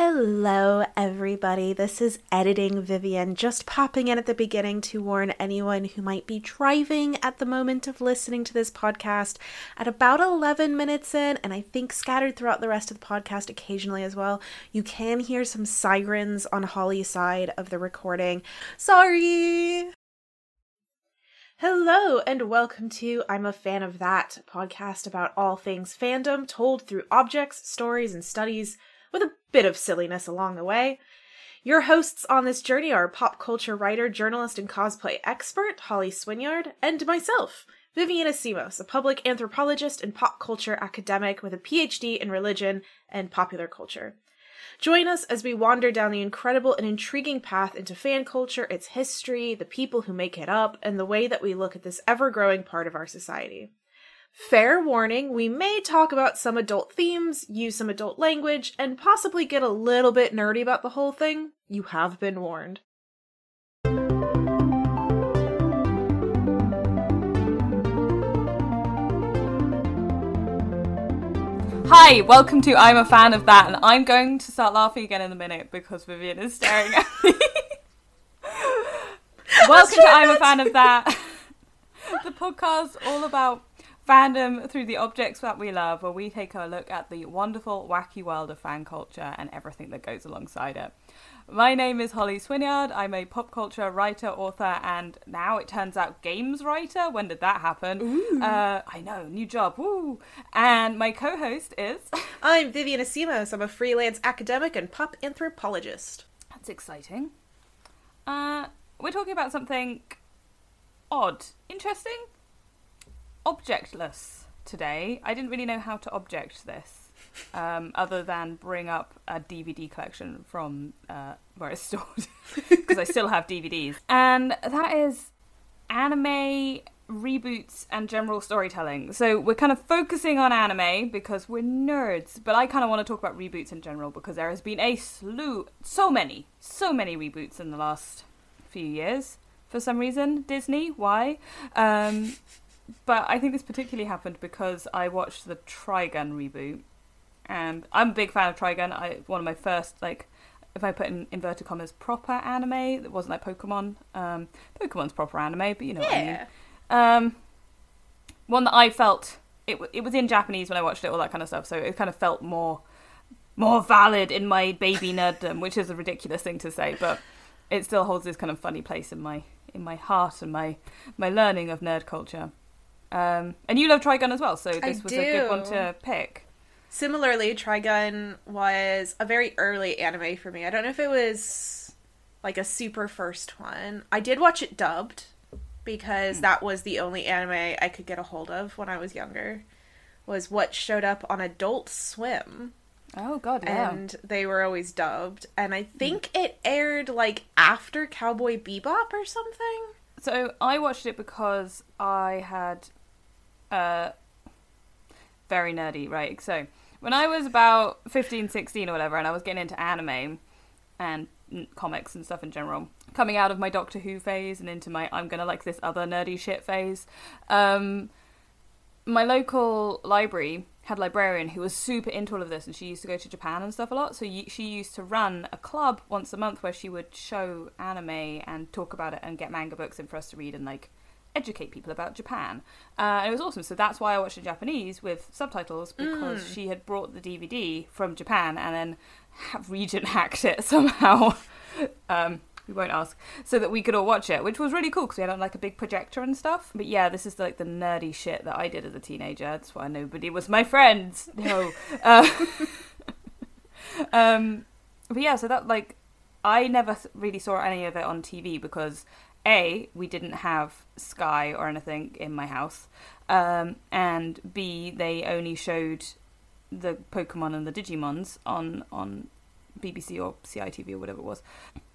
Hello everybody, this is Editing Vivian, just popping in at the beginning to warn anyone who might be driving at the moment of listening to this podcast. At about 11 minutes in, and I think scattered throughout the rest of the podcast occasionally as well, you can hear some sirens on Holly's side of the recording. Sorry! Hello and welcome to I'm a Fan of That, podcast about all things fandom told through objects, stories, and studies, with a bit of silliness along the way. Your hosts on this journey are pop culture writer, journalist, and cosplay expert Holly Swinyard, and myself, Vivian Asimos, a public anthropologist and pop culture academic with a PhD in religion and popular culture. Join us as we wander down the incredible and intriguing path into fan culture, its history, the people who make it up, and the way that we look at this ever-growing part of our society. Fair warning, we may talk about some adult themes, use some adult language, and possibly get a little bit nerdy about the whole thing. You have been warned. Hi, welcome to I'm a Fan of That, and I'm going to start laughing again in a minute because Vivian is staring at me. Welcome to I'm a Fan of That, the podcast all about fandom through the objects that we love, where we take a look at the wonderful, wacky world of fan culture and everything that goes alongside it. My name is Holly Swinyard. I'm a pop culture writer, author, and now it turns out games writer. When did that happen? I know, new job. Woo! And my co-host is... I'm Vivian Asimos. I'm a freelance academic and pop anthropologist. That's exciting. We're talking about something odd. Interesting? Objectless today. I didn't really know how to object this. Other than bring up a DVD collection from where it's stored, because I still have DVDs. And that is anime reboots and general storytelling. So we're kind of focusing on anime because we're nerds, but I kind of want to talk about reboots in general because there has been a slew, so many reboots in the last few years for some reason. Disney, why? But I think this particularly happened because I watched the Trigun reboot. And I'm a big fan of Trigun. One of my first, like, if I put in inverted commas, proper anime that wasn't like Pokemon. Pokemon's proper anime, but you know what I mean. One that I felt, it was in Japanese when I watched it, all that kind of stuff. So it kind of felt more valid in my baby nerddom, which is a ridiculous thing to say, but it still holds this kind of funny place in my heart and my learning of nerd culture. And you love Trigun as well, so this was a good one to pick. Similarly, Trigun was a very early anime for me. I don't know if it was, like, a super first one. I did watch it dubbed, because that was the only anime I could get a hold of when I was younger, was what showed up on Adult Swim. Oh, God, yeah. And they were always dubbed. And I think it aired, like, after Cowboy Bebop or something? So, I watched it because I had, very nerdy, right? So, when I was about 15, 16 or whatever, and I was getting into anime and comics and stuff in general, coming out of my Doctor Who phase and into my I'm gonna like this other nerdy shit phase, my local library had a librarian who was super into all of this, and she used to go to Japan and stuff a lot, so she used to run a club once a month where she would show anime and talk about it and get manga books in for us to read and, like, educate people about Japan. And it was awesome. So that's why I watched it in Japanese with subtitles, because she had brought the DVD from Japan and then region hacked it somehow. We won't ask. So that we could all watch it, which was really cool because we had, like, a big projector and stuff. But yeah, this is, like, the nerdy shit that I did as a teenager. That's why nobody was my friends. No. But yeah, so that, like, I never really saw any of it on TV because... A, we didn't have Sky or anything in my house, and B, they only showed the Pokemon and the Digimons on BBC or CITV or whatever it was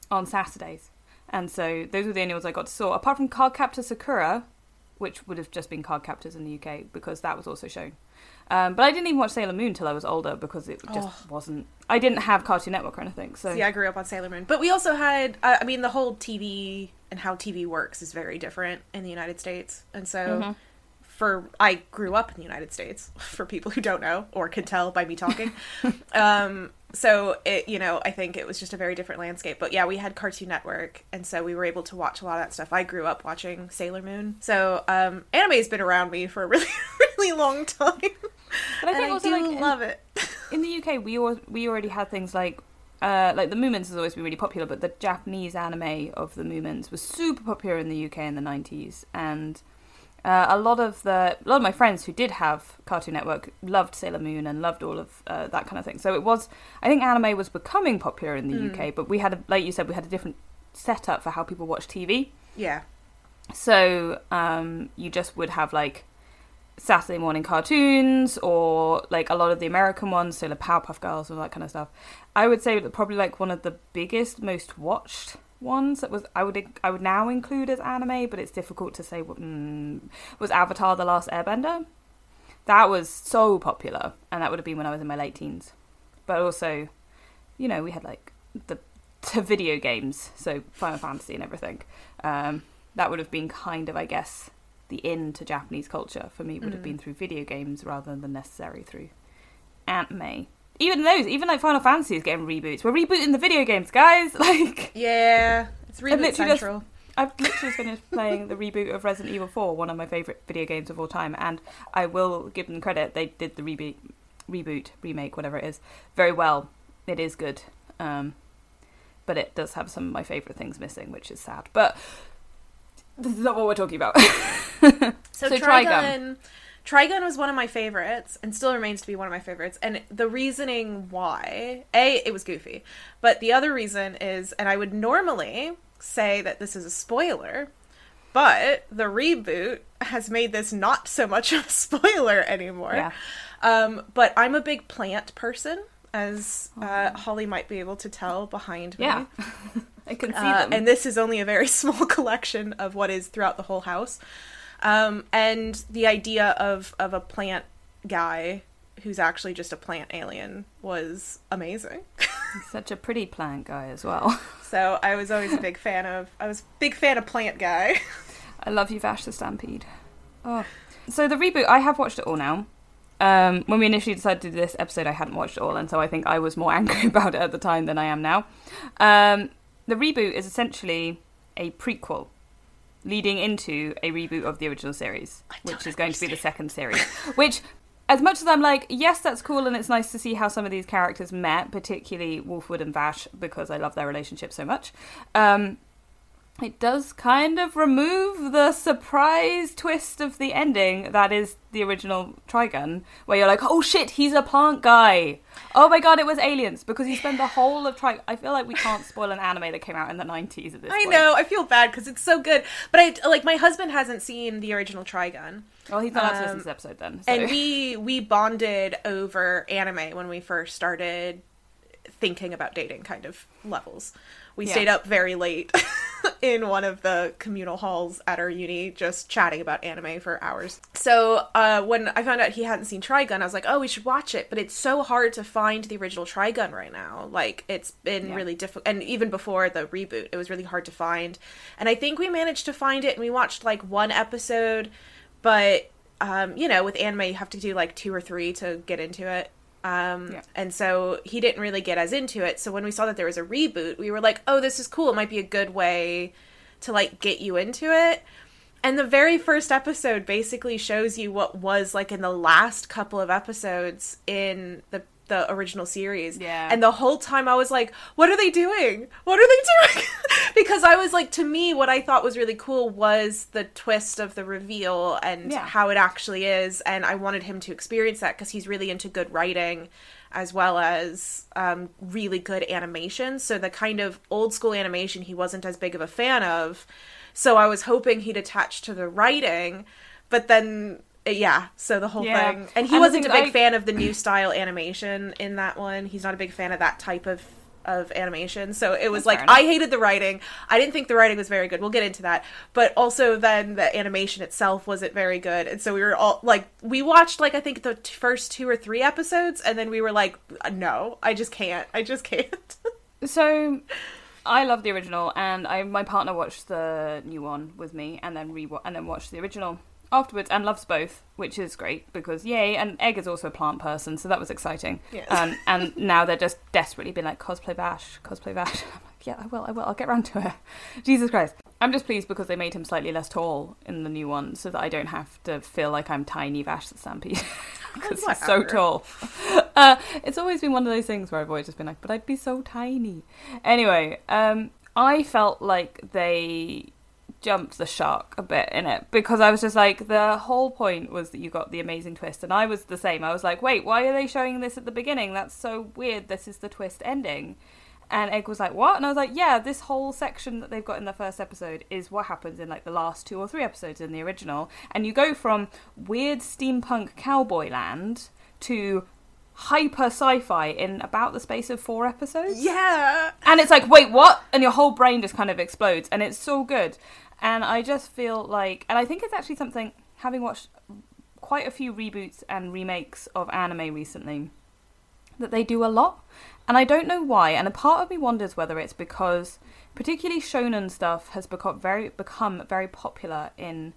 on Saturdays, and so those were the only ones I got to saw, apart from Cardcaptor Sakura, which would have just been Cardcaptors in the UK, because that was also shown. But I didn't even watch Sailor Moon till I was older because it just wasn't... I didn't have Cartoon Network or anything, so... See, I grew up on Sailor Moon. But we also had... I mean, the whole TV and how TV works is very different in the United States. And so, I grew up in the United States, for people who don't know or can tell by me talking. So, it, you know, I think it was just a very different landscape. But yeah, we had Cartoon Network, and so we were able to watch a lot of that stuff. I grew up watching Sailor Moon. So, anime's been around me for a really, really long time. But I think also, I do like, love it. In the UK, we already had things like the Moomins has always been really popular, but the Japanese anime of the Moomins was super popular in the UK in the 90s. And a lot of my friends who did have Cartoon Network loved Sailor Moon and loved all of that kind of thing. So it was, I think, anime was becoming popular in the UK, but we had, like you said, we had a different setup for how people watch TV. Yeah. So you just would have like Saturday morning cartoons, or like a lot of the American ones, so the Powerpuff Girls and all that kind of stuff. I would say that probably like one of the biggest, most watched ones that was I would now include as anime, but it's difficult to say what was Avatar: The Last Airbender. That was so popular, and that would have been when I was in my late teens. But also, you know, we had like the video games, so Final Fantasy and everything. That would have been kind of, I guess, the in to Japanese culture for me would have been through video games rather than necessarily through anime. Even like Final Fantasy is getting reboots. We're rebooting the video games, guys. Like, yeah, it's reboot central. I've literally finished playing the reboot of Resident Evil 4, one of my favourite video games of all time, and I will give them credit. They did the remake, whatever it is, very well. It is good, but it does have some of my favourite things missing, which is sad. But this is not what we're talking about. so Trigun. Trigun was one of my favorites, and still remains to be one of my favorites, and the reasoning why, A, it was goofy, but the other reason is, and I would normally say that this is a spoiler, but the reboot has made this not so much of a spoiler anymore. Yeah. But I'm a big plant person, as Holly might be able to tell behind me. Yeah. I can see them. And this is only a very small collection of what is throughout the whole house. And the idea of a plant guy who's actually just a plant alien was amazing. He's such a pretty plant guy as well. So I was always a big fan of plant guy. I love you, Vash the Stampede. Oh. So the reboot, I have watched it all now. When we initially decided to do this episode, I hadn't watched it all, and so I think I was more angry about it at the time than I am now. The reboot is essentially a prequel leading into a reboot of the original series, which is going to be the second series. Which, as much as I'm like, yes, that's cool, and it's nice to see how some of these characters met, particularly Wolfwood and Vash, because I love their relationship so much. It does kind of remove the surprise twist of the ending that is the original Trigun, where you're like, oh shit, he's a plant guy. Oh my god, it was aliens, because he spent the whole of Trigun. I feel like we can't spoil an anime that came out in the 90s at this point. I know, I feel bad because it's so good. But I like, my husband hasn't seen the original Trigun. Well, he's not allowed to listen to this episode then. So. And we bonded over anime when we first started thinking about dating kind of levels. We stayed up very late in one of the communal halls at our uni just chatting about anime for hours. So when I found out he hadn't seen Trigun, I was like, oh, we should watch it. But it's so hard to find the original Trigun right now. Like, it's been really difficult. And even before the reboot, it was really hard to find. And I think we managed to find it, and we watched like one episode. But, you know, with anime, you have to do like two or three to get into it. And so he didn't really get as into it. So when we saw that there was a reboot, we were like, oh, this is cool. It might be a good way to like get you into it. And the very first episode basically shows you what was like in the last couple of episodes in the original series. Yeah. And the whole time I was like, what are they doing? What are they doing? Because I was like, to me, what I thought was really cool was the twist of the reveal and how it actually is. And I wanted him to experience that because he's really into good writing as well as really good animation. So the kind of old school animation he wasn't as big of a fan of. So I was hoping he'd attach to the writing, but then... Yeah, so the whole thing. And he wasn't a big fan of the new style animation in that one. He's not a big fan of that type of animation. So it was like, I hated the writing. I didn't think the writing was very good. We'll get into that. But also then the animation itself wasn't very good. And so we were all like, we watched like, I think the first two or three episodes. And then we were like, no, I just can't. So... I love the original. And my partner watched the new one with me and then watched the original afterwards and loves both, which is great because yay, and Egg is also a plant person, so that was exciting. Yes. And now they're just desperately being like, cosplay Vash. I'm like, yeah, I will, I'll get round to her. Jesus Christ. I'm just pleased because they made him slightly less tall in the new one so that I don't have to feel like I'm tiny Vash the Stampede because he's so tall. It's always been one of those things where I've always just been like, but I'd be so tiny. Anyway, I felt like they jumped the shark a bit in it because I was just like, the whole point was that you got the amazing twist, and I was the same. I was like, wait, why are they showing this at the beginning? That's so weird. This is the twist ending. And Egg was like, what? And I was like, yeah, this whole section that they've got in the first episode is what happens in like the last 2 or 3 episodes in the original, and you go from weird steampunk cowboy land to hyper sci-fi in about the space of 4 episodes. Yeah. And it's like, wait, what? And your whole brain just kind of explodes, and it's so good. And I just feel like, and I think it's actually something, having watched quite a few reboots and remakes of anime recently, that they do a lot. And I don't know why, and a part of me wonders whether it's because particularly shonen stuff has become very popular in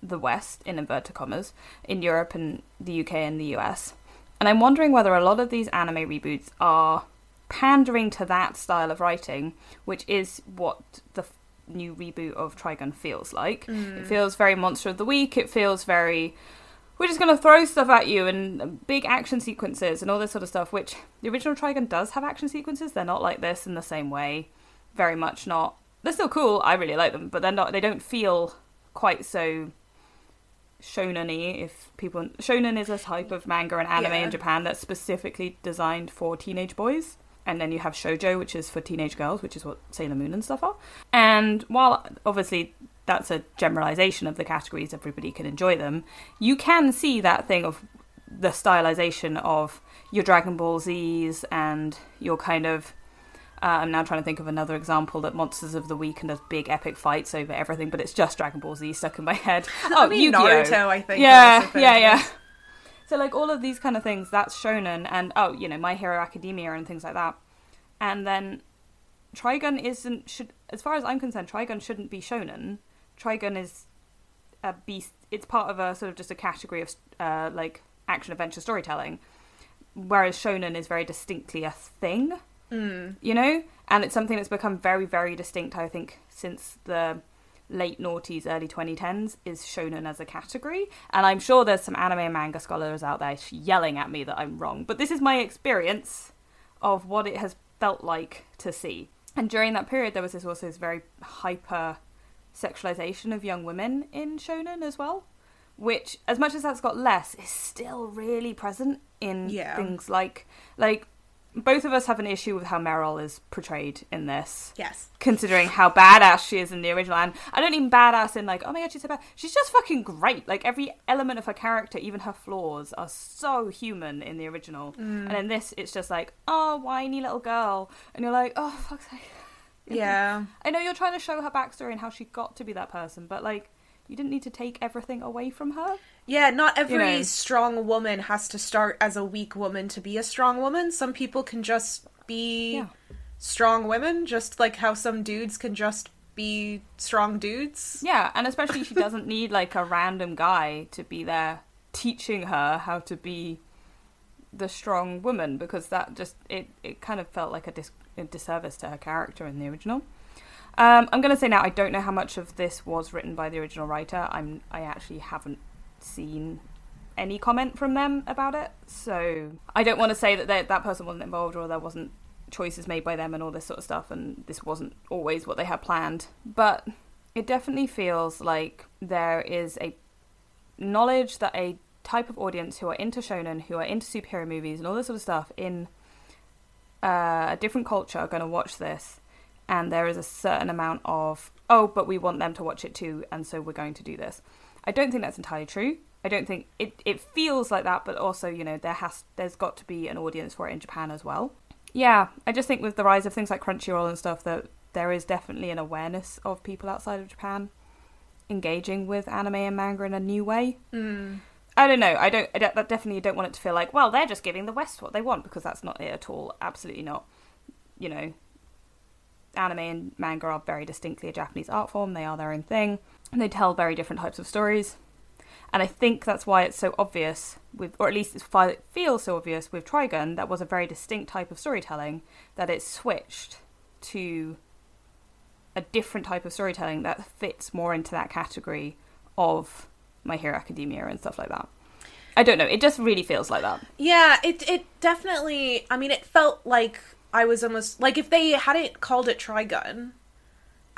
the West, in inverted commas, in Europe and the UK and the US. And I'm wondering whether a lot of these anime reboots are pandering to that style of writing, which is what the new reboot of Trigun feels like. Mm. It feels very Monster of the Week. It feels very, we're just going to throw stuff at you and big action sequences and all this sort of stuff, which the original Trigun does have action sequences. They're not like this in the same way. Very much not. They're still cool. I really like them, but they're not. They don't feel quite so shonen-y. Shonen is a type of manga and anime in Japan that's specifically designed for teenage boys, and then you have shoujo, which is for teenage girls, which is what Sailor Moon and stuff are. And while obviously that's a generalization of the categories, everybody can enjoy them, you can see that thing of the stylization of your Dragon Ball Z's and your kind of I'm now trying to think of another example that Monsters of the Week and does big epic fights over everything, but it's just Dragon Ball Z stuck in my head. Oh, Yu-Gi-Oh! Naruto, I think. Yeah. So like all of these kind of things, that's shonen, and My Hero Academia and things like that. And then Trigun as far as I'm concerned, Trigun shouldn't be shonen. Trigun is a beast. It's part of a sort of just a category of like action adventure storytelling, whereas shonen is very distinctly a thing. Mm. You know, and it's something that's become very, very distinct, I think, since the late noughties, early 2010s, is shonen as a category. And I'm sure there's some anime and manga scholars out there yelling at me that I'm wrong, but this is my experience of what it has felt like to see. And during that period, there was this very hyper sexualization of young women in shonen as well, which, as much as that's got less, is still really present in things like. Both of us have an issue with how Meryl is portrayed in this. Yes. Considering how badass she is in the original. And I don't mean badass in like, oh my god, she's so bad. She's just fucking great. Like, every element of her character, even her flaws, are so human in the original. Mm. And in this, it's just like, oh, whiny little girl. And you're like, oh, fuck's sake. Yeah. I know you're trying to show her backstory and how she got to be that person, but like, you didn't need to take everything away from her. Yeah, not every strong woman has to start as a weak woman to be a strong woman. Some people can just be strong women, just like how some dudes can just be strong dudes. Yeah, and especially she doesn't need like a random guy to be there teaching her how to be the strong woman, because that just, it kind of felt like a disservice to her character in the original. I'm going to say now, I don't know how much of this was written by the original writer. I actually haven't seen any comment from them about it, so I don't want to say that that person wasn't involved or there wasn't choices made by them and all this sort of stuff, and this wasn't always what they had planned. But it definitely feels like there is a knowledge that a type of audience who are into shonen, who are into superhero movies and all this sort of stuff in a different culture are going to watch this, and there is a certain amount of, oh, but we want them to watch it too, and so we're going to do this. I don't think that's entirely true. I don't think it feels like that, but also, there's got to be an audience for it in Japan as well. Yeah, I just think with the rise of things like Crunchyroll and stuff, that there is definitely an awareness of people outside of Japan engaging with anime and manga in a new way. Mm. I don't know. I definitely don't want it to feel like, well, they're just giving the West what they want, because that's not it at all. Absolutely not. Anime and manga are very distinctly a Japanese art form. They are their own thing. They tell very different types of stories. And I think that's why it's so obvious, with, or at least it's why it feels so obvious with Trigun, that was a very distinct type of storytelling, that it switched to a different type of storytelling that fits more into that category of My Hero Academia and stuff like that. I don't know, it just really feels like that. Yeah, it definitely, I mean, it felt like I was almost, like if they hadn't called it Trigun,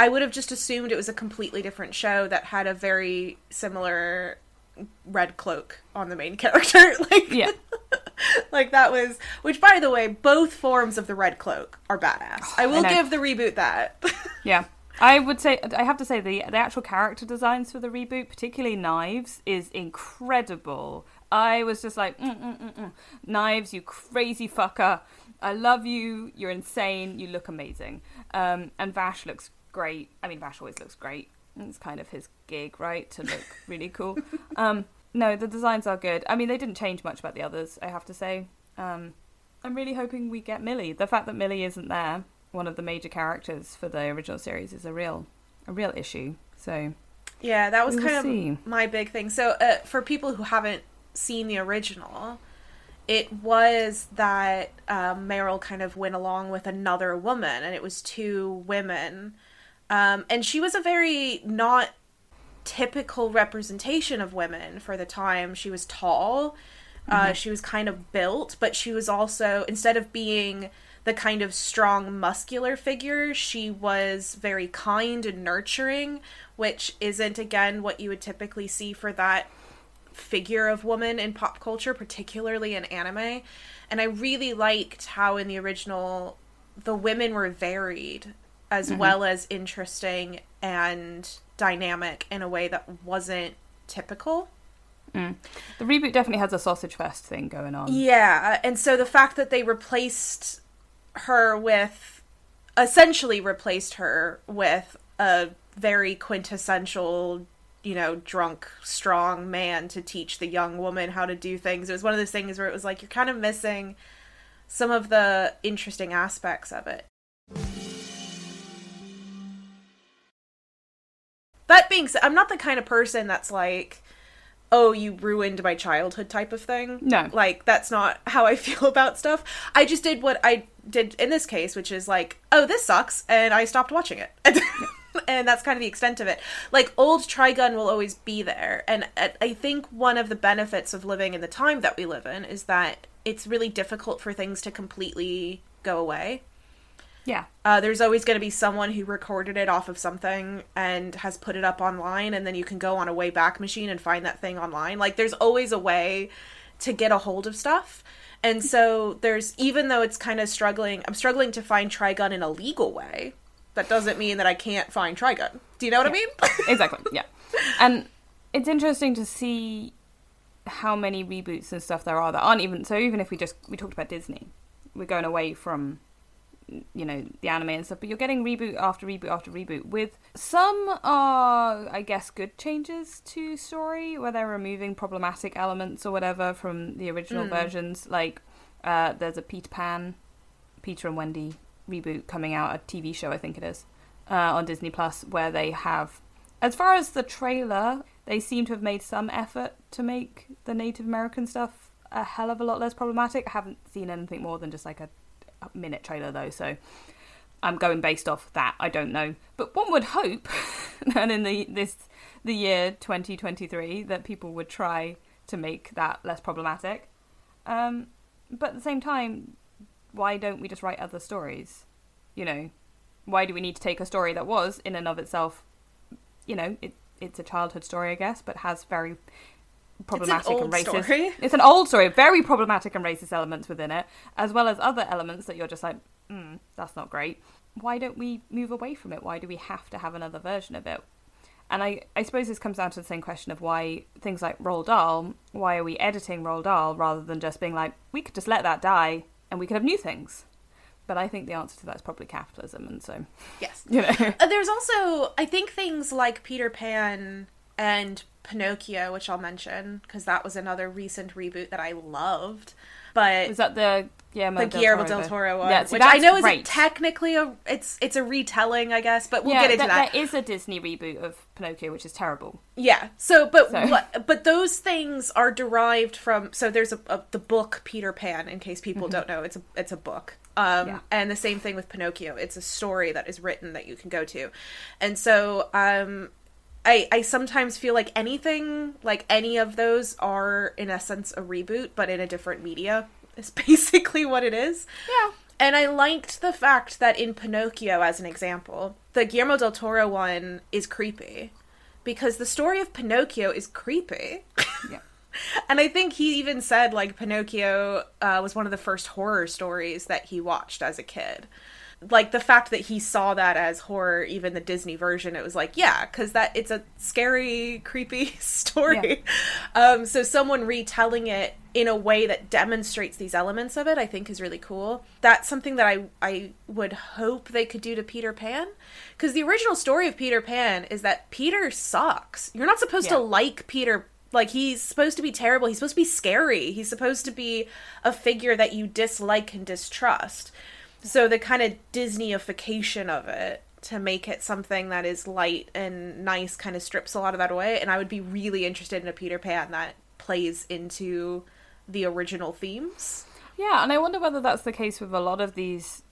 I would have just assumed it was a completely different show that had a very similar red cloak on the main character. Like, yeah. Like that was, which by the way, both forms of the red cloak are badass. Oh, I will give the reboot that. Yeah. I would say, I have to say the actual character designs for the reboot, particularly Knives, is incredible. I was just like, Knives, you crazy fucker. I love you. You're insane. You look amazing. And Vash looks great. I mean, Vash always looks great. It's kind of his gig, right? To look really cool. No, the designs are good. I mean, they didn't change much about the others, I have to say. I'm really hoping we get Millie. The fact that Millie isn't there, one of the major characters for the original series, is a real issue. So yeah, that was kind of my big thing. So for people who haven't seen the original, it was that Meryl kind of went along with another woman, and it was two women. And she was a very not typical representation of women for the time. She was tall, she was kind of built, but she was also, instead of being the kind of strong muscular figure, she was very kind and nurturing, which isn't, again, what you would typically see for that figure of woman in pop culture, particularly in anime. And I really liked how in the original the women were varied as well as interesting and dynamic in a way that wasn't typical. The reboot definitely has a sausage fest thing going on. Yeah, and so the fact that they replaced her with a very quintessential, you know, drunk, strong man to teach the young woman how to do things. It was one of those things where it was like, you're kind of missing some of the interesting aspects of it. That being said, I'm not the kind of person that's like, oh, you ruined my childhood type of thing. No. Like, that's not how I feel about stuff. I just did what I did in this case, which is like, oh, this sucks, and I stopped watching it. And that's kind of the extent of it. Like, old Trigun will always be there. And I think one of the benefits of living in the time that we live in is that it's really difficult for things to completely go away. Yeah. There's always going to be someone who recorded it off of something and has put it up online, and then you can go on a way back machine and find that thing online. Like, there's always a way to get a hold of stuff. And so there's, even though it's kind of struggling, I'm struggling to find Trigun in a legal way, that doesn't mean that I can't find Trigun. Do you know what I mean? Exactly, yeah. And it's interesting to see how many reboots and stuff there are that aren't even, so even if we talked about Disney, we're going away from, you know, the anime and stuff, but you're getting reboot after reboot after reboot with some are, I guess, good changes to story where they're removing problematic elements or whatever from the original versions. Like, there's a Peter and Wendy reboot coming out, a TV show, I think it is, on Disney Plus, where they have, as far as the trailer, they seem to have made some effort to make the Native American stuff a hell of a lot less problematic. I haven't seen anything more than just like a minute trailer though, so I'm going based off that. I don't know, but one would hope that in the year 2023 that people would try to make that less problematic, but at the same time, why don't we just write other stories? You know, why do we need to take a story that was in and of itself, you know, it's a childhood story, I guess, but has very problematic and racist story. It's an old story, very problematic and racist elements within it, as well as other elements that you're just like, that's not great. Why don't we move away from it? Why do we have to have another version of it? And I suppose this comes down to the same question of why things like Roald Dahl, why are we editing Roald Dahl rather than just being like, we could just let that die and we could have new things. But I think the answer to that is probably capitalism, and so yes, you know. There's also, I think, things like Peter Pan and Pinocchio, which I'll mention because that was another recent reboot that I loved. But was that the Yeah, the Guillermo del Toro one, yeah, so which I know isn't technically it's a retelling, I guess, but we'll get into that. There is a Disney reboot of Pinocchio, which is terrible. Yeah. But those things are derived from. So there's the book Peter Pan. In case people don't know, it's a book. And the same thing with Pinocchio. It's a story that is written that you can go to, and so I sometimes feel like anything like any of those are in essence a reboot, but in a different media. Is basically what it is. Yeah. And I liked the fact that in Pinocchio, as an example, the Guillermo del Toro one is creepy. Because the story of Pinocchio is creepy. Yeah. And I think he even said, like, Pinocchio was one of the first horror stories that he watched as a kid. Like, the fact that he saw that as horror, even the Disney version, it was like, yeah, because it's a scary, creepy story. Yeah. So someone retelling it in a way that demonstrates these elements of it, I think is really cool. That's something that I would hope they could do to Peter Pan. Because the original story of Peter Pan is that Peter sucks. You're not supposed to like Peter. Like, he's supposed to be terrible. He's supposed to be scary. He's supposed to be a figure that you dislike and distrust. So the kind of Disneyification of it to make it something that is light and nice kind of strips a lot of that away. And I would be really interested in a Peter Pan that plays into the original themes. Yeah, and I wonder whether that's the case with a lot of these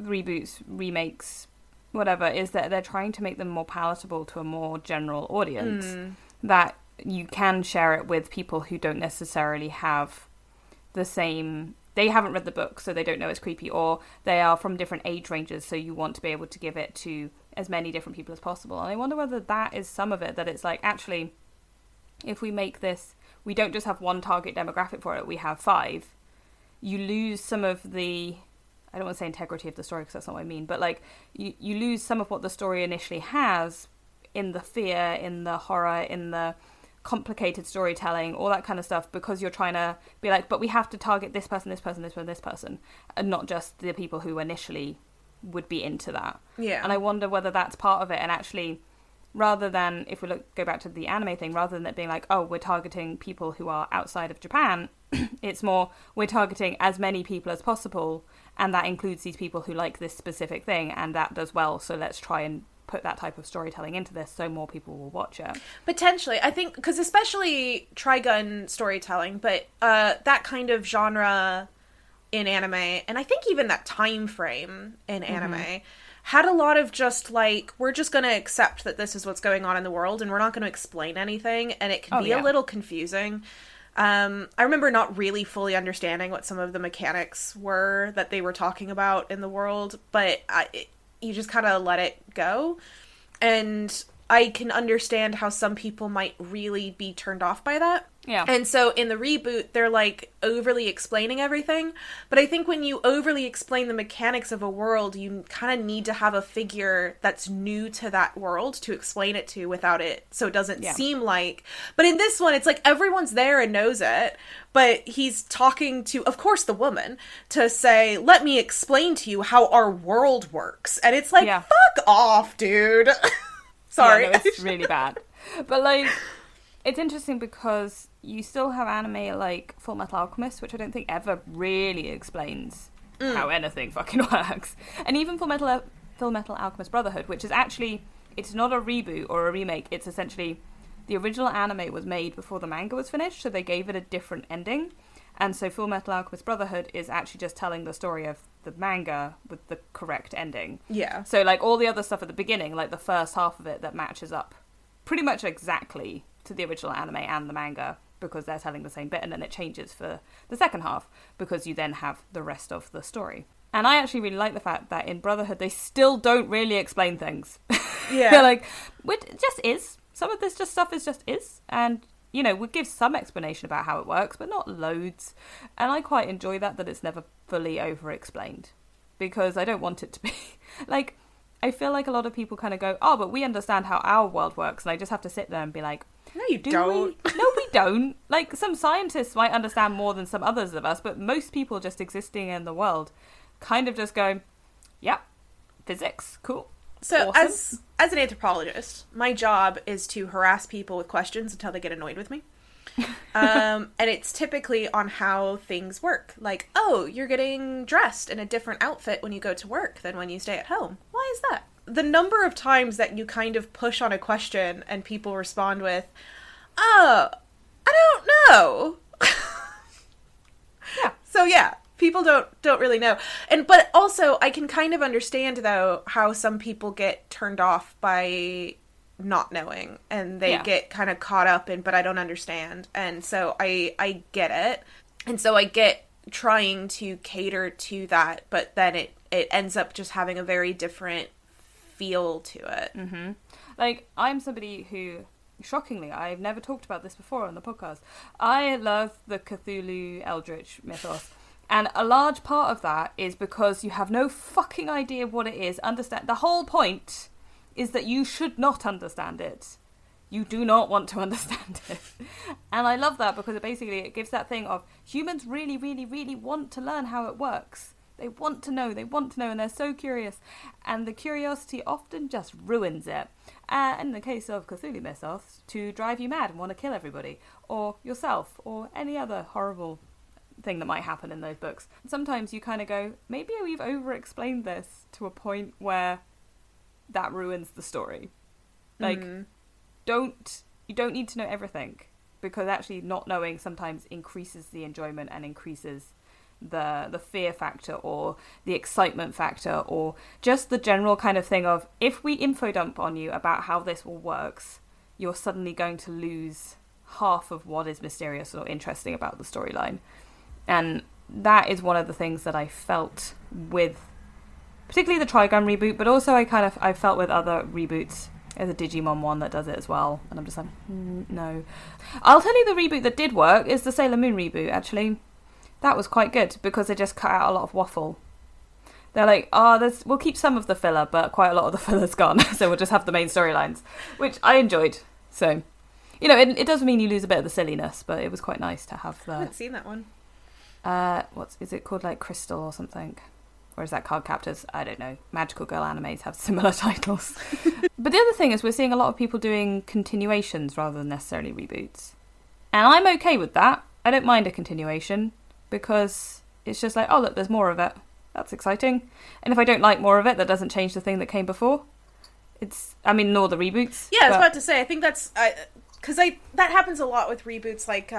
reboots, remakes, whatever, is that they're trying to make them more palatable to a more general audience. That you can share it with people who don't necessarily have the same... They haven't read the book, so they don't know it's creepy, or they are from different age ranges, so you want to be able to give it to as many different people as possible. And I wonder whether that is some of it, that it's like, actually, if we make this, we don't just have one target demographic for it, we have 5. You lose some of the, I don't want to say integrity of the story, because that's not what I mean, but like, you lose some of what the story initially has in the fear, in the horror, in the complicated storytelling, all that kind of stuff, because you're trying to be like, but we have to target this person, this person, this person, this person, and not just the people who initially would be into that. Yeah. And I wonder whether that's part of it. And actually, rather than, if we go back to the anime thing, rather than it being like, oh, we're targeting people who are outside of Japan, it's more, we're targeting as many people as possible, and that includes these people who like this specific thing, and that does well, so let's try and put that type of storytelling into this so more people will watch it. Potentially. I think, because especially Trigun storytelling, but that kind of genre in anime, and I think even that time frame in anime, had a lot of just like, we're just going to accept that this is what's going on in the world and we're not going to explain anything, and it can be a little confusing. I remember not really fully understanding what some of the mechanics were that they were talking about in the world, but you just kind of let it go. And I can understand how some people might really be turned off by that. Yeah. And so in the reboot, they're like overly explaining everything. But I think when you overly explain the mechanics of a world, you kind of need to have a figure that's new to that world to explain it to without it. So it doesn't seem like... But in this one, it's like everyone's there and knows it. But he's talking to, of course, the woman to say, let me explain to you how our world works. And it's like, fuck off, dude. Sorry. Yeah, no, it's really bad. But like... It's interesting because you still have anime like Fullmetal Alchemist, which I don't think ever really explains how anything fucking works. And even Fullmetal Alchemist Brotherhood, which is actually, it's not a reboot or a remake. It's essentially, the original anime was made before the manga was finished, so they gave it a different ending. And so Fullmetal Alchemist Brotherhood is actually just telling the story of the manga with the correct ending. Yeah. So like all the other stuff at the beginning, like the first half of it that matches up pretty much exactly to the original anime and the manga, because they're telling the same bit, and then it changes for the second half, because you then have the rest of the story. And I actually really like the fact that in Brotherhood, they still don't really explain things. Yeah. They're like, it just is. Some of this just stuff is just is, and, you know, we'll give some explanation about how it works, but not loads. And I quite enjoy that it's never fully over-explained, because I don't want it to be, like, I feel like a lot of people kind of go, oh, but we understand how our world works, and I just have to sit there and be like, no, you don't. No, we don't. Like, some scientists might understand more than some others of us, but most people just existing in the world kind of just go, yep, physics, cool. So awesome. As an anthropologist, my job is to harass people with questions until they get annoyed with me. And it's typically on how things work. Like, oh, you're getting dressed in a different outfit when you go to work than when you stay at home. Why is that? The number of times that you kind of push on a question and people respond with, oh, I don't know. Yeah. So, yeah. People don't really know. But also, I can kind of understand, though, how some people get turned off by not knowing. And they get kind of caught up in, but I don't understand. And so I get it. And so I get trying to cater to that. But then it ends up just having a very different feel to it. Mm-hmm. Like, I'm somebody who... Shockingly, I've never talked about this before on the podcast. I love the Cthulhu Eldritch mythos. And a large part of that is because you have no fucking idea what it is. Understand. The whole point is that you should not understand it. You do not want to understand it. And I love that because it gives that thing of humans really, really, really want to learn how it works. They want to know, and they're so curious. And the curiosity often just ruins it. In the case of Cthulhu mythos, to drive you mad and want to kill everybody, or yourself, or any other horrible thing that might happen in those books. Sometimes you kind of go, maybe we've over-explained this to a point where that ruins the story. Like, you don't need to know everything, because actually not knowing sometimes increases the enjoyment and increases the fear factor or the excitement factor, or just the general kind of thing of, if we info dump on you about how this all works, you're suddenly going to lose half of what is mysterious or interesting about the storyline. And that is one of the things that I felt with particularly the Trigun reboot, but also I felt with other reboots. There's a Digimon one that does it as well, and I'm just like, no. I'll tell you the reboot that did work is the Sailor Moon reboot, actually. That was quite good, because they just cut out a lot of waffle. They're like, we'll keep some of the filler, but quite a lot of the filler's gone, so we'll just have the main storylines, which I enjoyed. So, you know, it does mean you lose a bit of the silliness, but it was quite nice to have the... I haven't seen that one. Is it called, like, Crystal or something? Or is that Cardcaptors? I don't know. Magical girl animes have similar titles. But the other thing is, we're seeing a lot of people doing continuations rather than necessarily reboots. And I'm okay with that. I don't mind a continuation, because it's just like, oh, look, there's more of it. That's exciting. And if I don't like more of it, that doesn't change the thing that came before. Nor the reboots. Yeah, I was about to say, I think that's... Because that happens a lot with reboots, like...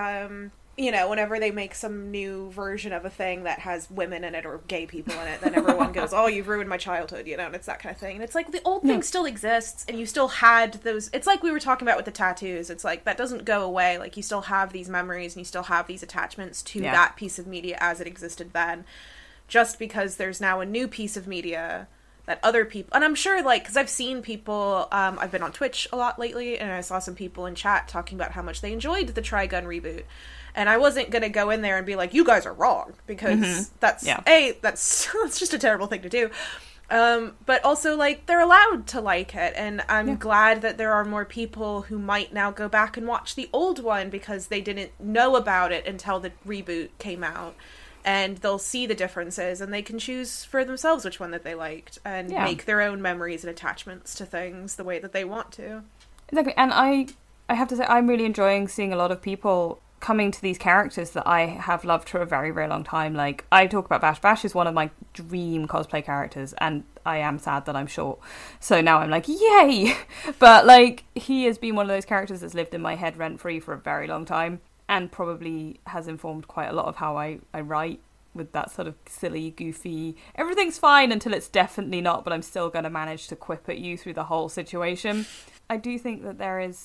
You know, whenever they make some new version of a thing that has women in it or gay people in it, then everyone goes, oh, you've ruined my childhood, you know, and it's that kind of thing. And it's like, the old thing still exists, and you still had those... It's like we were talking about with the tattoos. It's like, that doesn't go away. Like, you still have these memories, and you still have these attachments to that piece of media as it existed then. Just because there's now a new piece of media that other people... And I'm sure, like, because I've seen people... I've been on Twitch a lot lately, and I saw some people in chat talking about how much they enjoyed the Trigun reboot. And I wasn't going to go in there and be like, you guys are wrong, because that's just a terrible thing to do. But also, like, they're allowed to like it. And I'm glad that there are more people who might now go back and watch the old one because they didn't know about it until the reboot came out. And they'll see the differences, and they can choose for themselves which one that they liked and make their own memories and attachments to things the way that they want to. Exactly. And I have to say, I'm really enjoying seeing a lot of people coming to these characters that I have loved for a very, very long time. Like, I talk about Vash. Vash is one of my dream cosplay characters, and I am sad that I'm short. So now I'm like, yay! But, like, he has been one of those characters that's lived in my head rent-free for a very long time, and probably has informed quite a lot of how I write, with that sort of silly, goofy, everything's fine until it's definitely not, but I'm still going to manage to quip at you through the whole situation. I do think that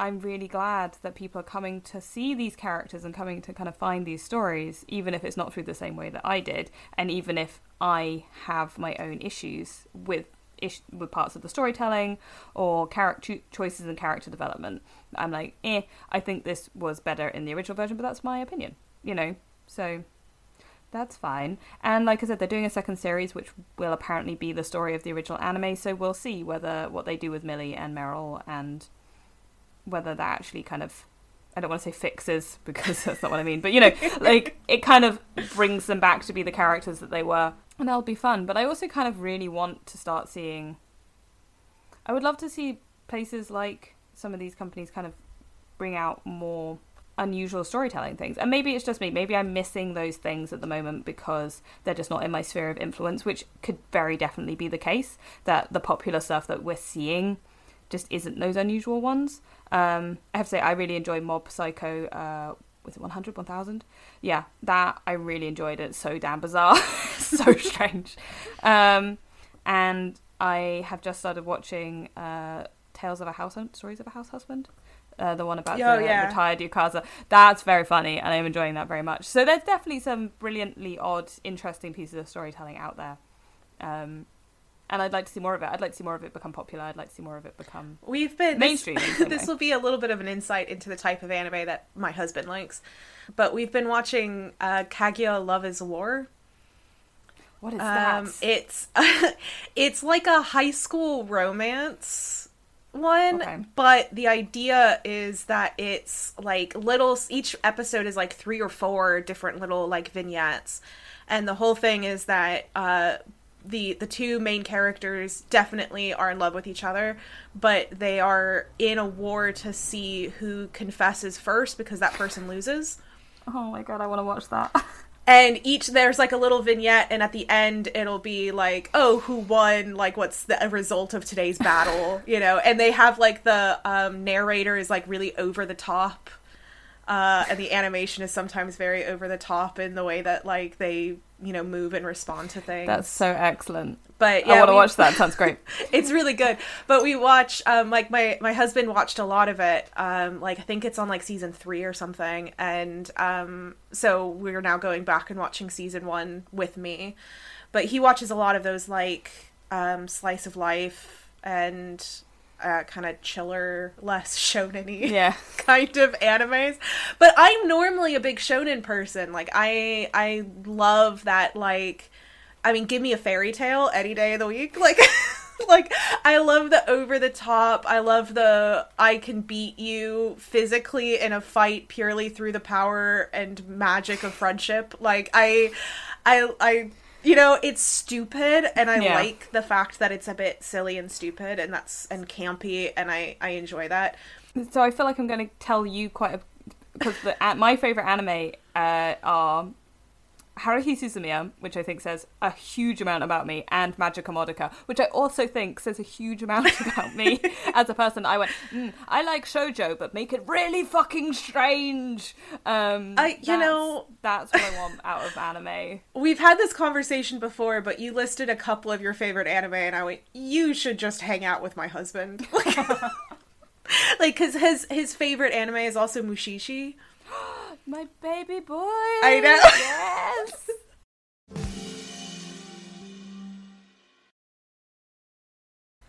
I'm really glad that people are coming to see these characters and coming to kind of find these stories, even if it's not through the same way that I did, and even if I have my own issues with parts of the storytelling or character choices and character development. I'm like, I think this was better in the original version, but that's my opinion, you know? So that's fine. And like I said, they're doing a second series, which will apparently be the story of the original anime, so we'll see what they do with Millie and Meryl and... whether that actually kind of, I don't want to say fixes, because that's not what I mean, but, you know, like, it kind of brings them back to be the characters that they were, and that'll be fun. But I also kind of really want to start seeing, I would love to see places like some of these companies kind of bring out more unusual storytelling things. And maybe it's just me. Maybe I'm missing those things at the moment because they're just not in my sphere of influence, which could very definitely be the case, that the popular stuff that we're seeing just isn't those unusual ones. I have to say, I really enjoy Mob Psycho, was it 100, 1000? Yeah, that, I really enjoyed it. So damn bizarre. So strange. And I have just started watching Tales of a House, Stories of a House Husband. The one about retired Yukaza. That's very funny, and I'm enjoying that very much. So there's definitely some brilliantly odd, interesting pieces of storytelling out there. And I'd like to see more of it. I'd like to see more of it become popular. I'd like to see more of it become mainstream. This will be a little bit of an insight into the type of anime that my husband likes. But we've been watching Kaguya Love is War. What is that? It's like a high school romance one, okay. But the idea is that it's like little, each episode is like 3 or 4 different little like vignettes. And the whole thing is that the two main characters definitely are in love with each other, but they are in a war to see who confesses first because that person loses. Oh my god, I want to watch that. And each, there's like a little vignette, and at the end it'll be like, oh, who won? Like, what's the result of today's battle? You know, and they have like the narrator is like really over the top, and the animation is sometimes very over the top in the way that like they, you know, move and respond to things. That's so excellent. But yeah, I want to watch that. Sounds great. It's really good. But we watch, like my husband watched a lot of it. Like I think it's on like season 3 or something. And so we're now going back and watching season 1 with me. But he watches a lot of those like slice of life and kind of chiller, less shonen-y kind of animes. But I'm normally a big shonen person. Like I love that. Like, I mean, give me a fairy tale any day of the week. Like, like I love the over the top. I love the I can beat you physically in a fight purely through the power and magic of friendship. Like I you know, it's stupid, and I like the fact that it's a bit silly and stupid, and that's and campy, and I enjoy that. So I feel like I'm going to tell you because my favorite anime are Haruhi Suzumiya, which I think says a huge amount about me, and Magica Modica, which I also think says a huge amount about me as a person. I went, I like shoujo, but make it really fucking strange. That's what I want out of anime. We've had this conversation before, but you listed a couple of your favorite anime, and I went, you should just hang out with my husband. Like, because his favorite anime is also Mushishi. My baby boy! I know! Yes!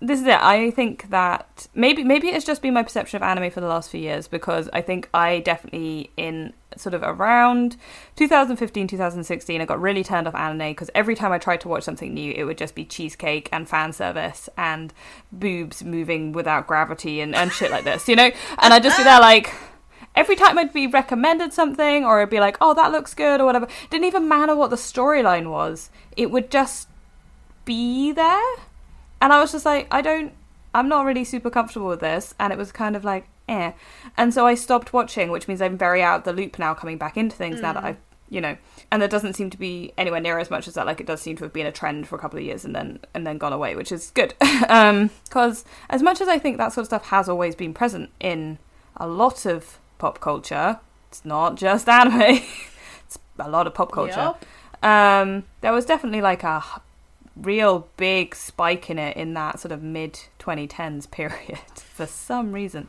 This is it. I think that maybe it's just been my perception of anime for the last few years, because I think I definitely, in sort of around 2015, 2016, I got really turned off anime, because every time I tried to watch something new, it would just be cheesecake and fan service and boobs moving without gravity and shit like this, you know? And I'd just be there like... Every time I'd be recommended something, or I'd be like, oh, that looks good, or whatever. Didn't even matter what the storyline was. It would just be there. And I was just like, I'm not really super comfortable with this. And it was kind of like, eh. And so I stopped watching, which means I'm very out of the loop now, coming back into things now that I've, you know. And there doesn't seem to be anywhere near as much as that. Like, it does seem to have been a trend for a couple of years and then gone away, which is good. Because as much as I think that sort of stuff has always been present in a lot of pop culture, it's not just anime, it's a lot of pop culture. Yep. There was definitely like a real big spike in it in that sort of mid-2010s period for some reason.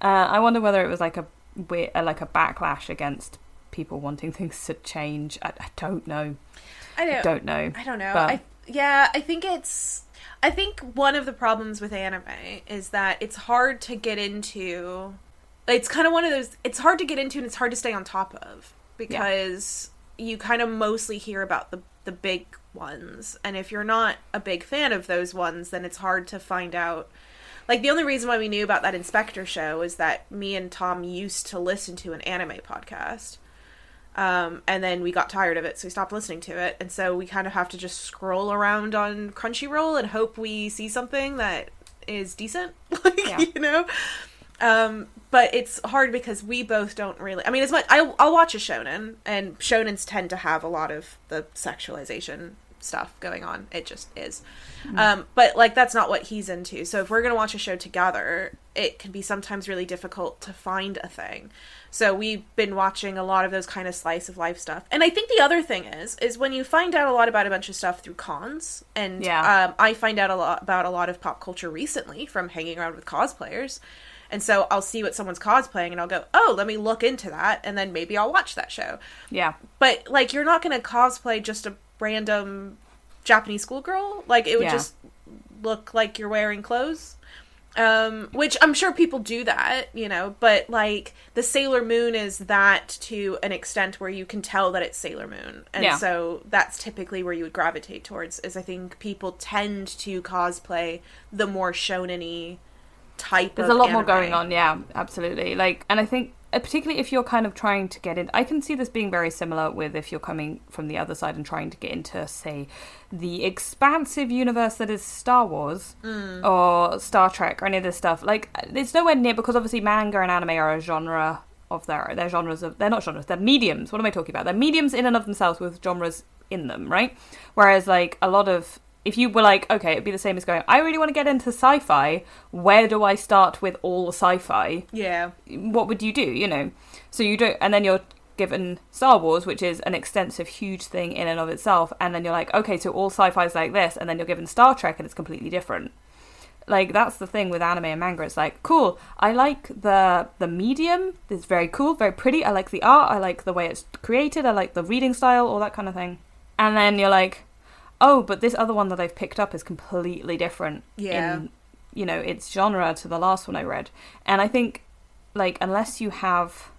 I wonder whether it was like a backlash against people wanting things to change. I don't know. But... I think one of the problems with anime is that it's hard to get into... It's kind of one of those, it's hard to get into and it's hard to stay on top of, because you kind of mostly hear about the big ones. And if you're not a big fan of those ones, then it's hard to find out. Like, the only reason why we knew about that Inspector show is that me and Tom used to listen to an anime podcast. And then we got tired of it, so we stopped listening to it. And so we kind of have to just scroll around on Crunchyroll and hope we see something that is decent. You know? But it's hard because we both don't really... I mean, as much I'll watch a shonen, and shonens tend to have a lot of the sexualization stuff going on. It just is. Mm-hmm. But, like, that's not what he's into. So if we're going to watch a show together, it can be sometimes really difficult to find a thing. So we've been watching a lot of those kind of slice of life stuff. And I think the other thing is when you find out a lot about a bunch of stuff through cons, and I find out a lot of pop culture recently from hanging around with cosplayers. And so I'll see what someone's cosplaying and I'll go, oh, let me look into that. And then maybe I'll watch that show. Yeah. But, like, you're not going to cosplay just a random Japanese schoolgirl. Like, it would just look like you're wearing clothes. Which I'm sure people do that, you know. But, like, the Sailor Moon is that to an extent where you can tell that it's Sailor Moon. And so that's typically where you would gravitate towards, is I think people tend to cosplay the more shonen-y type. There's a lot more going on, absolutely. Like, and I think particularly if you're kind of trying to get in, I can see this being very similar with if you're coming from the other side and trying to get into, say, the expansive universe that is Star Wars or Star Trek or any of this stuff. Like, it's nowhere near, because obviously manga and anime are a genre of their genres of, they're not genres, they're mediums. What am I talking about? They're mediums in and of themselves with genres in them, right? Whereas, like, a lot of, if you were like, okay, it'd be the same as going, I really want to get into sci-fi, where do I start with all sci-fi? Yeah. What would you do, you know? So you don't, and then you're given Star Wars, which is an extensive, huge thing in and of itself, and then you're like, okay, so all sci-fi is like this, and then you're given Star Trek, and it's completely different. Like, that's the thing with anime and manga. It's like, cool, I like the medium. It's very cool, very pretty. I like the art. I like the way it's created. I like the reading style, all that kind of thing. And then you're like, oh, but this other one that I've picked up is completely different in, you know, its genre to the last one I read. And I think, like, unless you have,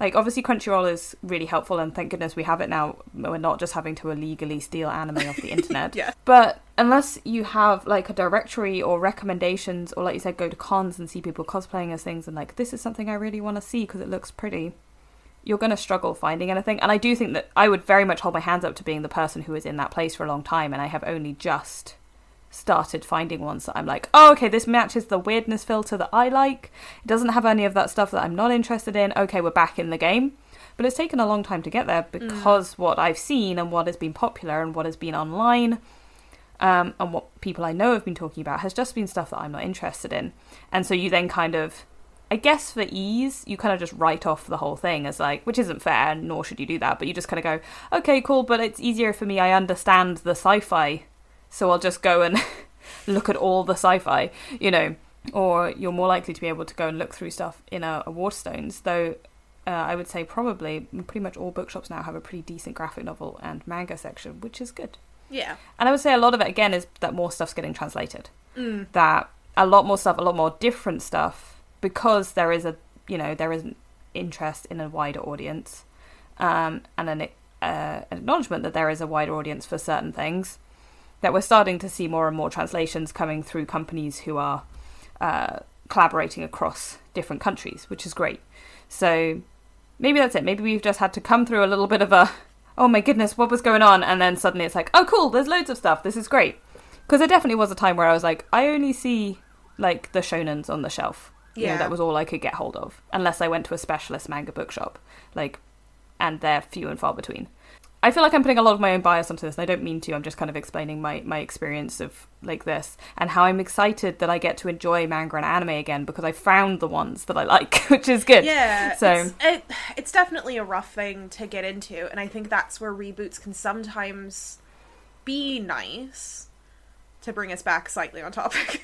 like, obviously Crunchyroll is really helpful, and thank goodness we have it now. We're not just having to illegally steal anime off the internet. Yeah. But unless you have, like, a directory or recommendations, or, like you said, go to cons and see people cosplaying as things and, like, this is something I really want to see because it looks pretty, you're going to struggle finding anything. And I do think that I would very much hold my hands up to being the person who is in that place for a long time, and I have only just started finding ones that I'm like, oh, okay, this matches the weirdness filter that I like. It doesn't have any of that stuff that I'm not interested in. Okay, we're back in the game. But it's taken a long time to get there because what I've seen and what has been popular and what has been online and what people I know have been talking about has just been stuff that I'm not interested in. And so you then kind of, I guess for ease, you kind of just write off the whole thing as like, which isn't fair, nor should you do that, but you just kind of go, okay, cool, but it's easier for me, I understand the sci-fi, so I'll just go and look at all the sci-fi, you know. Or you're more likely to be able to go and look through stuff in a Waterstones, though I would say probably pretty much all bookshops now have a pretty decent graphic novel and manga section, which is good. Yeah. And I would say a lot of it, again, is that more stuff's getting translated. Mm. That a lot more stuff, a lot more different stuff, because there is a, you know, there is an interest in a wider audience, and an acknowledgement that there is a wider audience for certain things, that we're starting to see more and more translations coming through companies who are collaborating across different countries, which is great. So maybe that's it. Maybe we've just had to come through a little bit of a, oh my goodness, what was going on? And then suddenly it's like, oh cool, there's loads of stuff. This is great. Because there definitely was a time where I was like, I only see like the shonens on the shelf. Yeah. You know, that was all I could get hold of, unless I went to a specialist manga bookshop, like, and they're few and far between. I feel like I'm putting a lot of my own bias onto this, and I don't mean to. I'm just kind of explaining my experience of, like, this, and how I'm excited that I get to enjoy manga and anime again, because I found the ones that I like, which is good. Yeah, so it's definitely a rough thing to get into, and I think that's where reboots can sometimes be nice, to bring us back slightly on topic.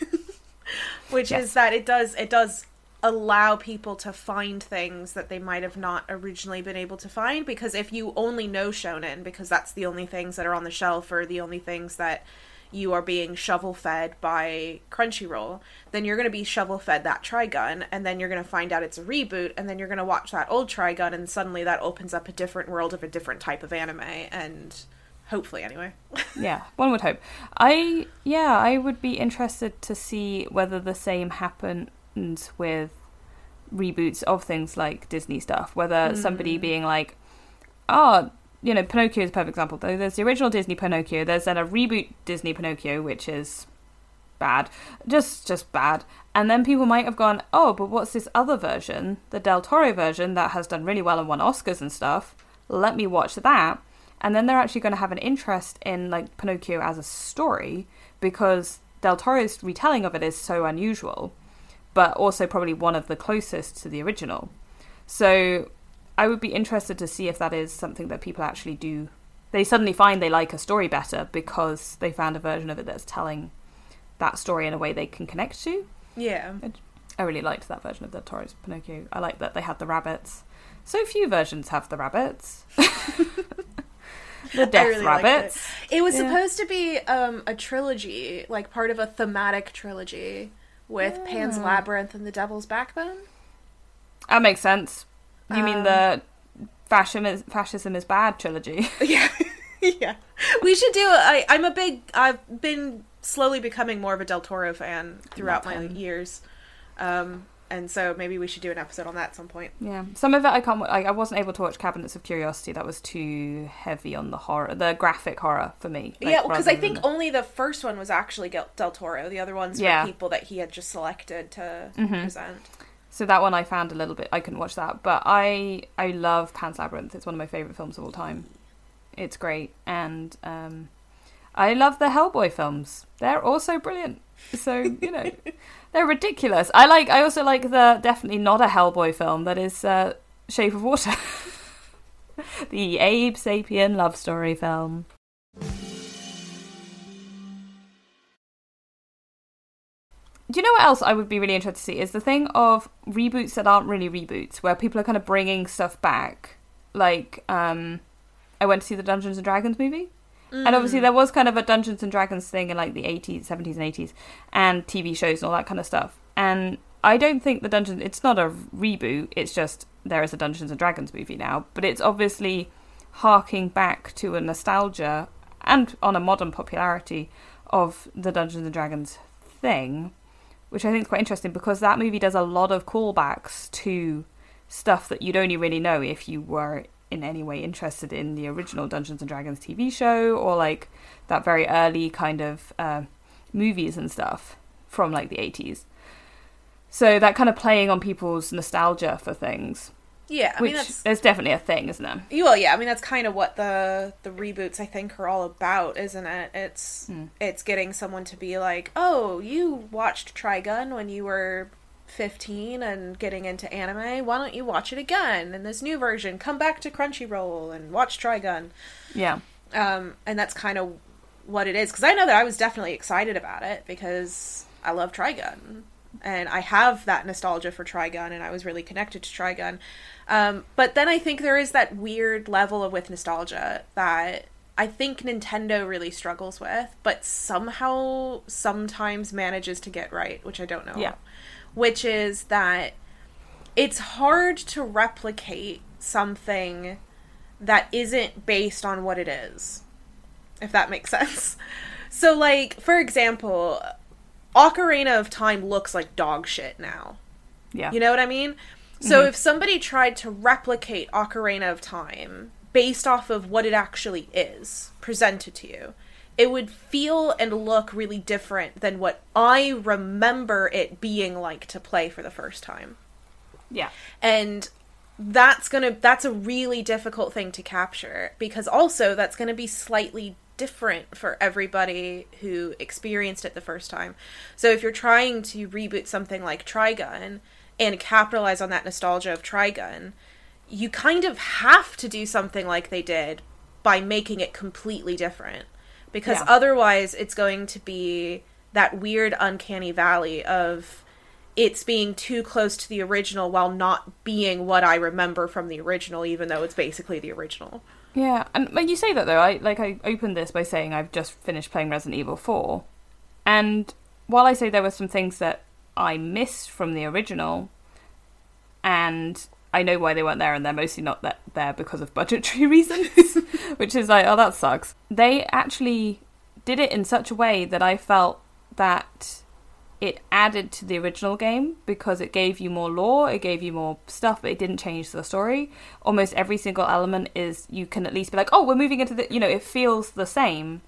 Which is that it does allow people to find things that they might have not originally been able to find, because if you only know shonen because that's the only things that are on the shelf or the only things that you are being shovel-fed by Crunchyroll, then you're going to be shovel-fed that Trigun, and then you're going to find out it's a reboot, and then you're going to watch that old Trigun, and suddenly that opens up a different world of a different type of anime, and hopefully, anyway. Yeah, one would hope. I would be interested to see whether the same happens with reboots of things like Disney stuff, whether somebody being like, oh, you know, Pinocchio is a perfect example. There's the original Disney Pinocchio. There's then a reboot Disney Pinocchio, which is bad. Just bad. And then people might have gone, oh, but what's this other version? The Del Toro version that has done really well and won Oscars and stuff. Let me watch that. And then they're actually going to have an interest in, like, Pinocchio as a story, because Del Toro's retelling of it is so unusual, but also probably one of the closest to the original. So I would be interested to see if that is something that people actually do. They suddenly find they like a story better because they found a version of it that's telling that story in a way they can connect to. Yeah. I really liked that version of Del Toro's Pinocchio. I liked that they had the rabbits. So few versions have the rabbits. The Death Rabbits. It was supposed to be a trilogy, like part of a thematic trilogy with Pan's Labyrinth and the Devil's Backbone. That makes sense. You mean the Fascism is Bad trilogy? Yeah. Yeah. We should do... I've been slowly becoming more of a Del Toro fan throughout my years. And so maybe we should do an episode on that at some point. Yeah. Some of it I can't... I wasn't able to watch Cabinets of Curiosity. That was too heavy on the horror, the graphic horror for me. Like, yeah, because I think only the first one was actually Del Toro. The other ones were people that he had just selected to present. So that one I found a little bit... I couldn't watch that. But I love Pan's Labyrinth. It's one of my favourite films of all time. It's great. And I love the Hellboy films. They're also brilliant. So, you know... They're ridiculous. I also like the definitely not a Hellboy film that is Shape of Water. The Abe Sapien love story film. Do you know what else I would be really interested to see is the thing of reboots that aren't really reboots, where people are kind of bringing stuff back. Like, I went to see the Dungeons and Dragons movie. And obviously there was kind of a Dungeons and Dragons thing in like the 80s, 70s and 80s, and TV shows and all that kind of stuff. And I don't think the Dungeons... It's not a reboot, it's just there is a Dungeons and Dragons movie now. But it's obviously harking back to a nostalgia and on a modern popularity of the Dungeons and Dragons thing, which I think is quite interesting because that movie does a lot of callbacks to stuff that you'd only really know if you were... in any way interested in the original Dungeons and Dragons TV show or like that very early kind of movies and stuff from like the 80s. So that kind of playing on people's nostalgia for things. Yeah, I mean that's definitely a thing, isn't it? Well, yeah, I mean that's kind of what the reboots I think are all about, isn't it? It's getting someone to be like, oh, you watched Trigun when you were 15 and getting into anime, why don't you watch it again in this new version? Come back to Crunchyroll and watch Trigun. Yeah. And that's kind of what it is, because I know that I was definitely excited about it because I love Trigun and I have that nostalgia for Trigun and I was really connected to Trigun. But then I think there is that weird level of with nostalgia that I think Nintendo really struggles with, but somehow sometimes manages to get right, which I don't know. Yeah. Which is that it's hard to replicate something that isn't based on what it is, if that makes sense. So, like, for example, Ocarina of Time looks like dog shit now. Yeah. You know what I mean? So if somebody tried to replicate Ocarina of Time based off of what it actually is presented to you, it would feel and look really different than what I remember it being like to play for the first time. Yeah. And that's a really difficult thing to capture, because also that's going to be slightly different for everybody who experienced it the first time. So if you're trying to reboot something like Trigun and capitalize on that nostalgia of Trigun, you kind of have to do something like they did by making it completely different. Because otherwise it's going to be that weird uncanny valley of it's being too close to the original while not being what I remember from the original, even though it's basically the original. Yeah, and when you say that though, I opened this by saying I've just finished playing Resident Evil 4. And while I say there were some things that I missed from the original, and I know why they weren't there, and they're mostly not there because of budgetary reasons, which is like, oh, that sucks. They actually did it in such a way that I felt that it added to the original game because it gave you more lore, it gave you more stuff, but it didn't change the story. Almost every single element is, you can at least be like, oh, we're moving into the, you know, it feels the same,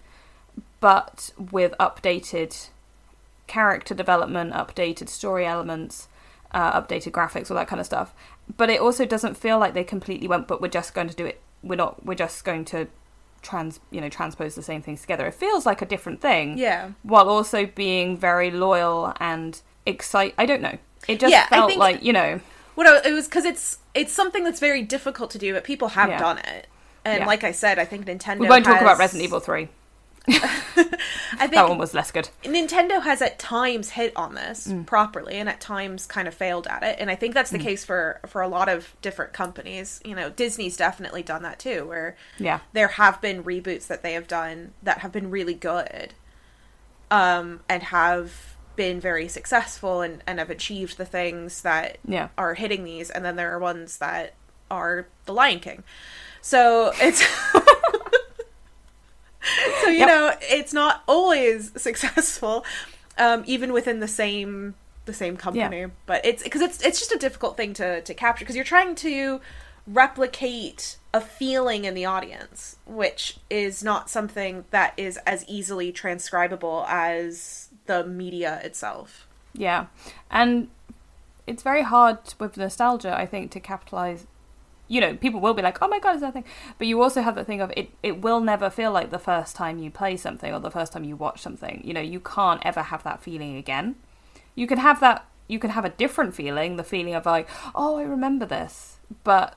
but with updated character development, updated story elements, updated graphics, all that kind of stuff. But it also doesn't feel like they completely went, but we're just going to do it. We're just going to transpose the same things together. It feels like a different thing. Yeah. While also being very loyal and excited. I don't know. It just felt like, it was because it's something that's very difficult to do, but people have done it. And like I said, I think Nintendo we won't talk about Resident Evil 3. I think that one was less good. Nintendo has at times hit on this properly and at times kind of failed at it, and I think that's the case for a lot of different companies. Disney's definitely done that too, where there have been reboots that they have done that have been really good and have been very successful and have achieved the things that are hitting these, and then there are ones that are The Lion King, so it's so, it's not always successful, even within the same company. Yeah. But it's because it's just a difficult thing to capture, because you're trying to replicate a feeling in the audience, which is not something that is as easily transcribable as the media itself. Yeah. And it's very hard with nostalgia, I think, to capitalize. People will be like, oh my god, is that thing? But you also have the thing of it will never feel like the first time you play something or the first time you watch something. You can't ever have that feeling again. You can have that, you can have a different feeling, the feeling of like, oh, I remember this. But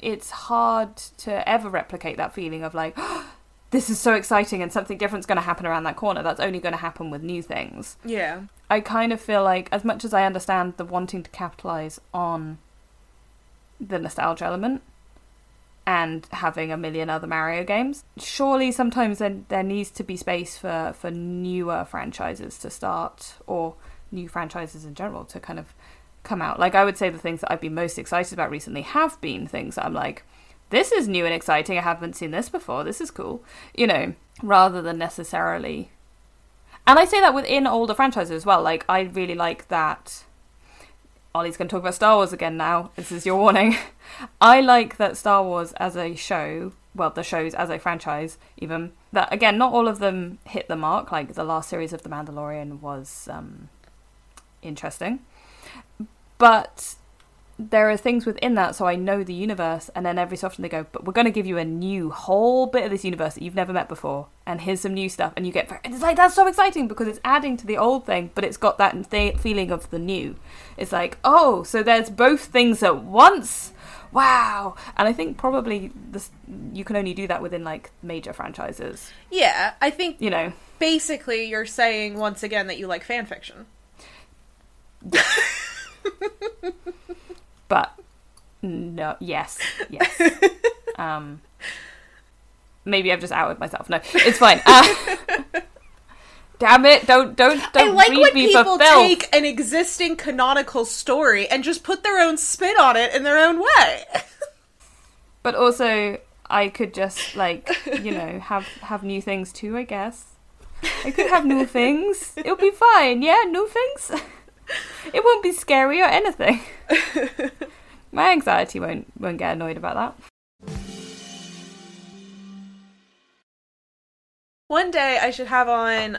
it's hard to ever replicate that feeling of like, oh, this is so exciting and something different's going to happen around that corner. That's only going to happen with new things. Yeah. I kind of feel like, as much as I understand the wanting to capitalize on the nostalgia element and having a million other Mario games, surely sometimes there needs to be space for newer franchises to start, or new franchises in general to kind of come out. Like, I would say the things that I've been most excited about recently have been things that I'm like, this is new and exciting, I haven't seen this before, this is cool, rather than necessarily. And I say that within older franchises as well. Like, I really like that Ollie's going to talk about Star Wars again now. This is your warning. I like that Star Wars as a show, well, the shows as a franchise even, that, again, not all of them hit the mark. Like, the last series of The Mandalorian was interesting. But there are things within that, so I know the universe, and then every so often they go, but we're going to give you a new whole bit of this universe that you've never met before, and here's some new stuff, and you get, it's like, that's so exciting, because it's adding to the old thing, but it's got that feeling of the new. It's like, oh, so there's both things at once, wow. And I think probably you can only do that within, like, major franchises. Yeah, I think, basically you're saying, once again, that you like fan fiction. But no, yes. Maybe I've just outed myself. No, it's fine. Damn it! Don't. I like when people take an existing canonical story and just put their own spin on it in their own way. But also, I could just have new things too. I guess I could have new things. It'll be fine. Yeah, new things. It won't be scary or anything. My anxiety won't get annoyed about that. One day I should have on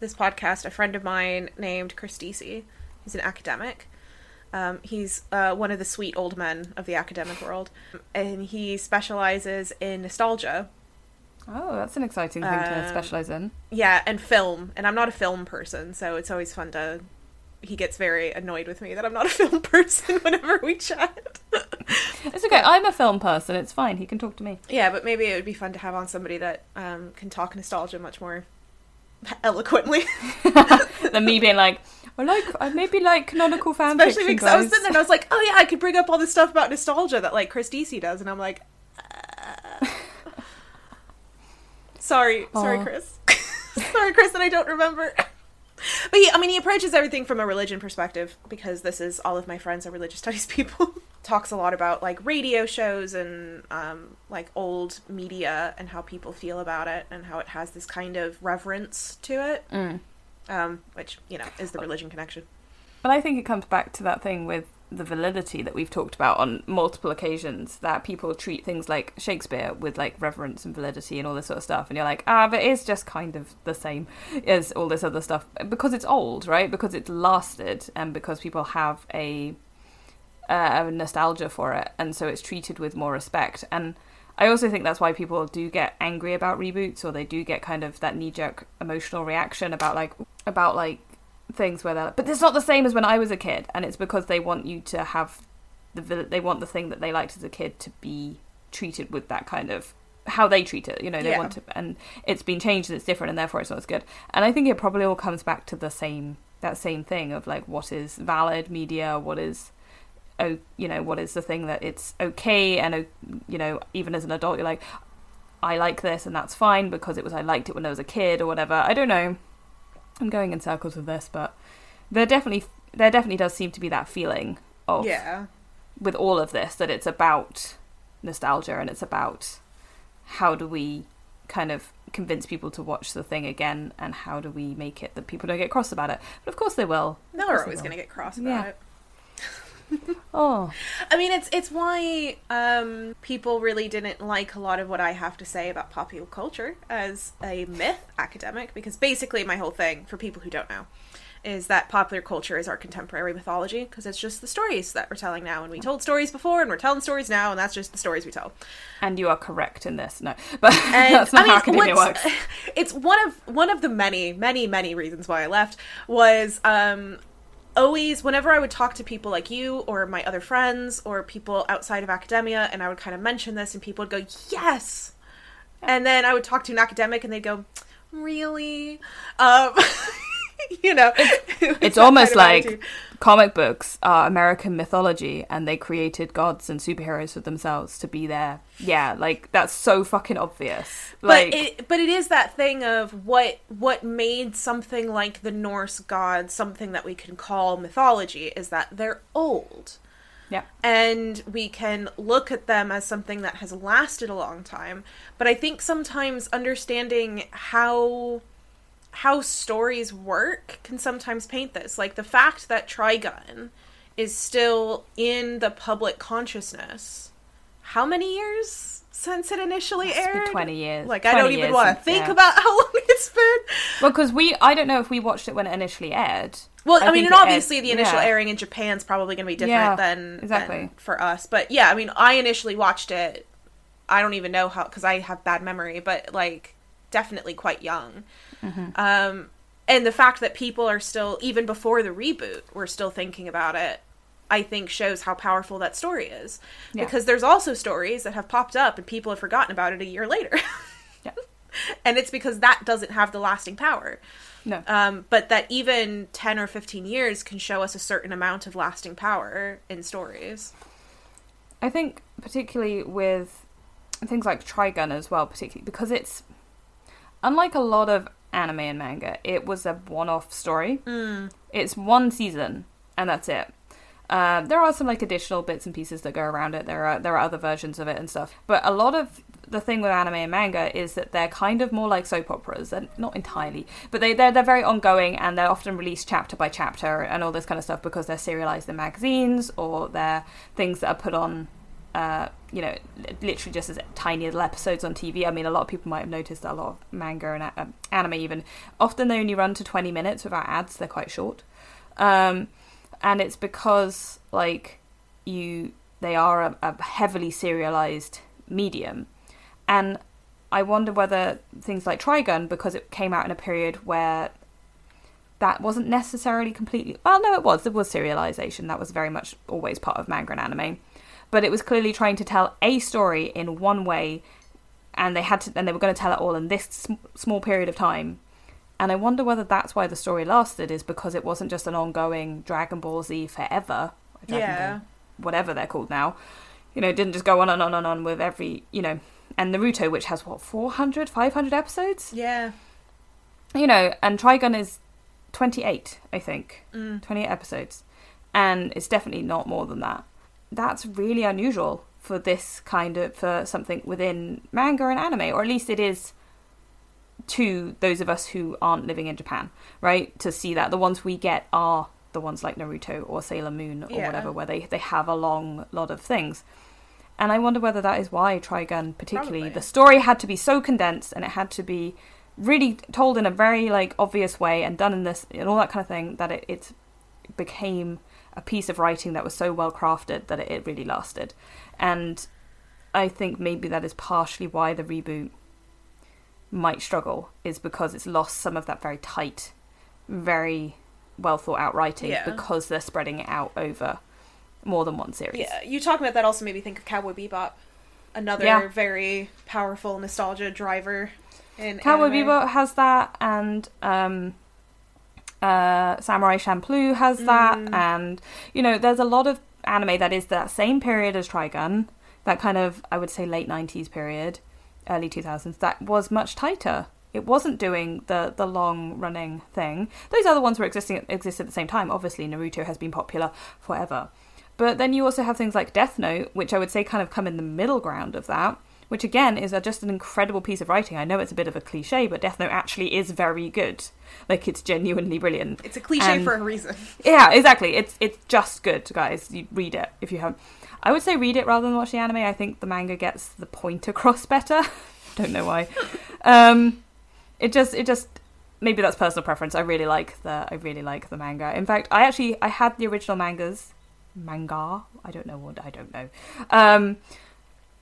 this podcast a friend of mine named Chris Deasy. He's an academic. He's one of the sweet old men of the academic world. And he specializes in nostalgia. Oh, that's an exciting thing to specialize in. Yeah, and film. And I'm not a film person, so it's always fun to... He gets very annoyed with me that I'm not a film person whenever we chat. It's okay. I'm a film person. It's fine. He can talk to me. Yeah, but maybe it would be fun to have on somebody that can talk nostalgia much more eloquently than me being like, I maybe like canonical fan fiction. Especially because I was sitting there and I was like, oh yeah, I could bring up all this stuff about nostalgia that like Chris Deasy does, and I'm like, sorry, Chris, that I don't remember. But he approaches everything from a religion perspective, because this is, all of my friends are religious studies people. Talks a lot about, like, radio shows and, like, old media and how people feel about it and how it has this kind of reverence to it, which, is the religion connection. But I think it comes back to that thing with the validity that we've talked about on multiple occasions, that people treat things like Shakespeare with like reverence and validity and all this sort of stuff, and you're like, but it's just kind of the same as all this other stuff because it's old, right? Because it's lasted and because people have a nostalgia for it, and so it's treated with more respect. And I also think that's why people do get angry about reboots, or they do get kind of that knee-jerk emotional reaction about things where they're like, but it's not the same as when I was a kid. And it's because they want you to have they want the thing that they liked as a kid to be treated with that kind of how they treat it, you know, they want to, and it's been changed and it's different and therefore it's not as good. And I think it probably all comes back to that same thing of like, what is valid media, what is, oh, you know, what is the thing that it's okay, and, you know, even as an adult you're like, I like this and that's fine because I liked it when I was a kid or whatever. I don't know, I'm going in circles with this, but there definitely does seem to be that feeling of, with all of this, that it's about nostalgia and it's about how do we kind of convince people to watch the thing again, and how do we make it that people don't get cross about it. But of course they will. They're always going to get cross about it. Oh, I mean, it's why people really didn't like a lot of what I have to say about popular culture as a myth academic, because basically my whole thing, for people who don't know, is that popular culture is our contemporary mythology, because it's just the stories that we're telling now, and we told stories before and we're telling stories now, and that's just the stories we tell. And you are correct in this. No, but that's not how academia works. It's one of the many, many, many reasons why I left was always, whenever I would talk to people like you or my other friends or people outside of academia, and I would kind of mention this, and people would go, yes! And then I would talk to an academic and they'd go, really? You know. It's almost like attitude. Comic books are American mythology, and they created gods and superheroes for themselves to be there. Yeah, like, that's so fucking obvious. Like, but it is that thing of what made something like the Norse gods something that we can call mythology is that they're old. Yeah. And we can look at them as something that has lasted a long time. But I think sometimes understanding how stories work can sometimes paint this. Like, the fact that Trigun is still in the public consciousness, how many years since it initially aired? It's been 20 years. Like, I don't even want to think about how long it's been. Well, because I don't know if we watched it when it initially aired. Well, I mean, and obviously the initial airing in Japan's probably going to be different than for us. But yeah, I mean, I initially watched it, I don't even know how, because I have bad memory, but like, definitely quite young. Mm-hmm. And the fact that people are still, even before the reboot, we're still thinking about it, I think shows how powerful that story is. Yeah. Because there's also stories that have popped up and people have forgotten about it a year later. Yeah. And it's because that doesn't have the lasting power. No. But that even 10 or 15 years can show us a certain amount of lasting power in stories. I think particularly with things like Trigun as well, particularly because it's, unlike a lot of anime and manga, it was a one-off story. Mm. It's one season and that's it. There are some like additional bits and pieces that go around it. There are other versions of it and stuff. But a lot of the thing with anime and manga is that they're kind of more like soap operas. They're not entirely, but they're very ongoing, and they're often released chapter by chapter and all this kind of stuff because they're serialized in magazines, or they're things that are put on, you know, literally just as tiny little episodes on TV. I mean, a lot of people might have noticed that a lot of manga and anime, even often they only run to 20 minutes without ads. They're quite short, and it's because like they are a heavily serialized medium. And I wonder whether things like Trigun, because it came out in a period where that wasn't necessarily completely, well, no, it was. There was serialization. That was very much always part of manga and anime. But it was clearly trying to tell a story in one way, and they were going to tell it all in this small period of time. And I wonder whether that's why the story lasted, is because it wasn't just an ongoing Dragon Ball Z forever, Dragon Ball, whatever they're called now. You know, it didn't just go on and on and on with every, you know, and Naruto, which has what, 400, 500 episodes? Yeah. You know, and Trigun is 28, I think, 28 episodes, and it's definitely not more than that. That's really unusual for this kind of, for something within manga and anime, or at least it is to those of us who aren't living in Japan, right? To see that the ones we get are the ones like Naruto or Sailor Moon or whatever, where they have a long lot of things. And I wonder whether that is why Trigun particularly, the story had to be so condensed and it had to be really told in a very like obvious way and done in this and all that kind of thing, that it became a piece of writing that was so well crafted that it really lasted. And I think maybe that is partially why the reboot might struggle, is because it's lost some of that very tight, very well thought out writing because they're spreading it out over more than one series. Yeah, you talk about that also made me think of Cowboy Bebop, another very powerful nostalgia driver in Cowboy anime. Bebop has that, and Samurai Champloo has that, and you know, there's a lot of anime that is that same period as Trigun, that kind of, I would say, late 90s period, early 2000s, that was much tighter. It wasn't doing the long-running thing. Those other ones were existed at the same time. Obviously, Naruto has been popular forever. But then you also have things like Death Note, which I would say kind of come in the middle ground of that, which again is just an incredible piece of writing. I know it's a bit of a cliche, but Death Note actually is very good. Like, it's genuinely brilliant. It's a cliche for a reason. Yeah, exactly. It's just good, guys. You read it if you haven't. I would say read it rather than watch the anime. I think the manga gets the point across better. Don't know why. It just maybe that's personal preference. I really like the manga. In fact, I had the original manga. I don't know.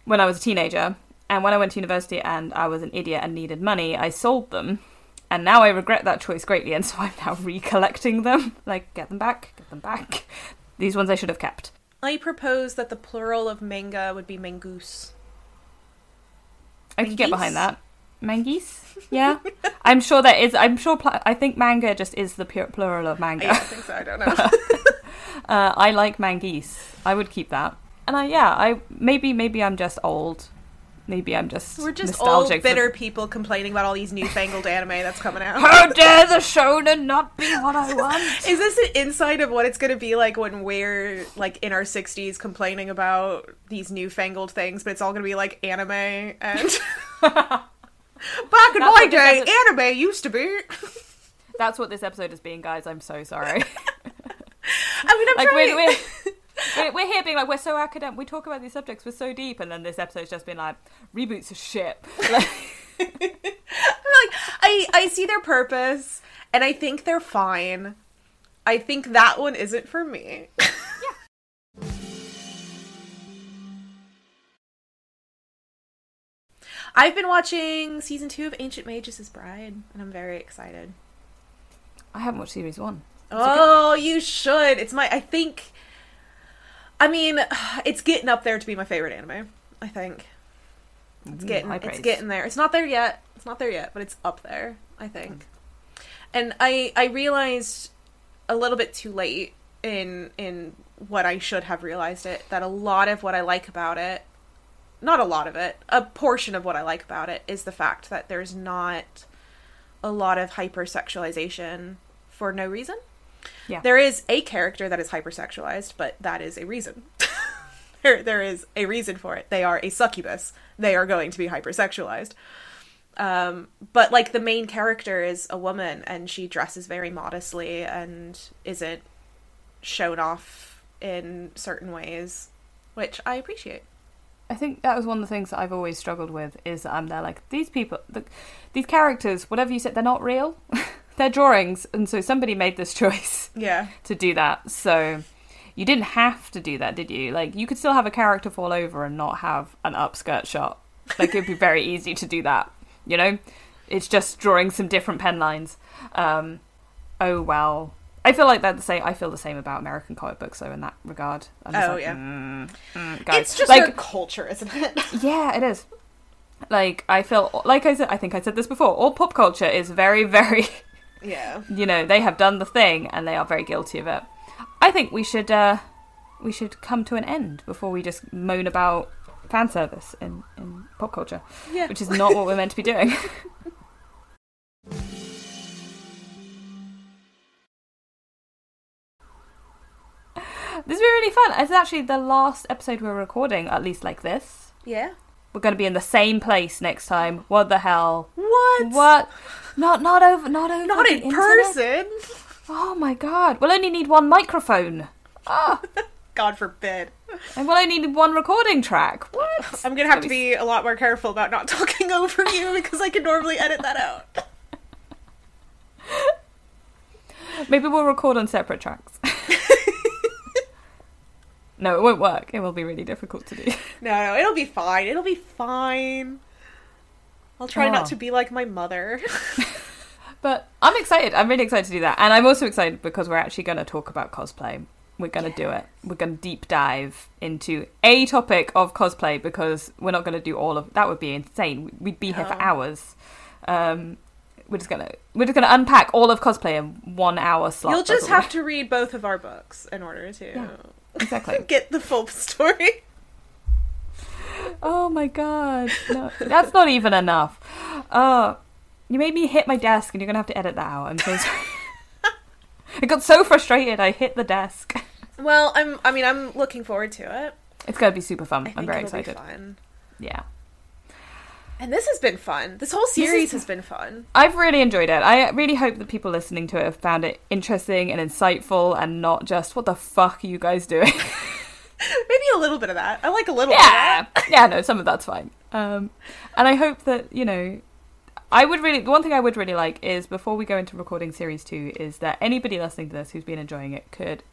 When I was a teenager, and when I went to university and I was an idiot and needed money, I sold them, and now I regret that choice greatly, and so I'm now recollecting them. Like, get them back. These ones I should have kept. I propose that the plural of manga would be mangoose. I could get behind that. Mangeese? Yeah. I'm sure that is... I think manga just is the plural of manga. I think so, I don't know. I like mangeese. I would keep that. And maybe I'm just old. Maybe I'm just nostalgic. We're just old, bitter people complaining about all these newfangled anime that's coming out. How dare the shonen not be what I want? Is this an insight of what it's going to be like when we're, like, in our 60s complaining about these newfangled things, but it's all going to be, like, anime and... Back in my day, anime used to be... That's what this episode has been, guys. I'm so sorry. I mean, I'm like, trying... We're here being like, we're so academic, we talk about these subjects, we're so deep, and then this episode's just been like, reboots are shit. Like, I see their purpose, and I think they're fine. I think that one isn't for me. Yeah. I've been watching season 2 of Ancient Magus' Bride, and I'm very excited. I haven't watched series 1. Oh, you should. It's my, I think... I mean, it's getting up there to be my favorite anime, I think. It's getting there. It's not there yet. It's not there yet, but it's up there, I think. And I realized a little bit too late in what I should have realized it, that a lot of what I like about it, not a lot of it, a portion of what I like about it is the fact that there's not a lot of hypersexualization for no reason. Yeah. There is a character that is hypersexualized, but that is a reason. There is a reason for it. They are a succubus. They are going to be hypersexualized. But, like, the main character is a woman, and she dresses very modestly and isn't shown off in certain ways, which I appreciate. I think that was one of the things that I've always struggled with, is that I'm there like, these people, these characters, whatever you said, they're not real. They're drawings, and so somebody made this choice to do that. So you didn't have to do that, did you? Like, you could still have a character fall over and not have an upskirt shot. Like, it'd be very easy to do that, you know? It's just drawing some different pen lines. Oh, well. I feel like they're the same. I feel the same about American comic books, though, in that regard. I'm just guys. It's just like, their culture, isn't it? Yeah, it is. Like, I feel... Like I said, I think I said this before. All pop culture is very, very... Yeah. You know, they have done the thing and they are very guilty of it. I think we should come to an end before we just moan about fan service in pop culture. Yeah. Which is not what we're meant to be doing. This has been really fun. It's actually the last episode we're recording, at least like this. Yeah. We're going to be in the same place next time. What the hell? What? Not over. Not in person. Oh my god. We'll only need one microphone. Oh. God forbid. And we'll only need one recording track. What? I'm going to have to be a lot more careful about not talking over you because I can normally edit that out. Maybe we'll record on separate tracks. No, it won't work. It will be really difficult to do. No, it'll be fine. It'll be fine. I'll try not to be like my mother. But I'm excited. I'm really excited to do that. And I'm also excited because we're actually going to talk about cosplay. We're going to do it. We're going to deep dive into a topic of cosplay because we're not going to do all of... That would be insane. We'd be here for hours. We're just gonna unpack all of cosplay in 1 hour slot. You'll just have to read both of our books in order to get the full story. Oh my god, no, that's not even enough. You made me hit my desk, and you're gonna have to edit that out. I'm so sorry. I got so frustrated, I hit the desk. Well, I'm looking forward to it. It's gonna be super fun. I'm very excited. Be fun. Yeah. And this has been fun. This whole series has been fun. I've really enjoyed it. I really hope that people listening to it have found it interesting and insightful and not just, what the fuck are you guys doing? Maybe a little bit of that. I like a little bit of that. Yeah, no, some of that's fine. And I hope that, you know, the one thing I would really like is before we go into recording series 2 is that anybody listening to this who's been enjoying it could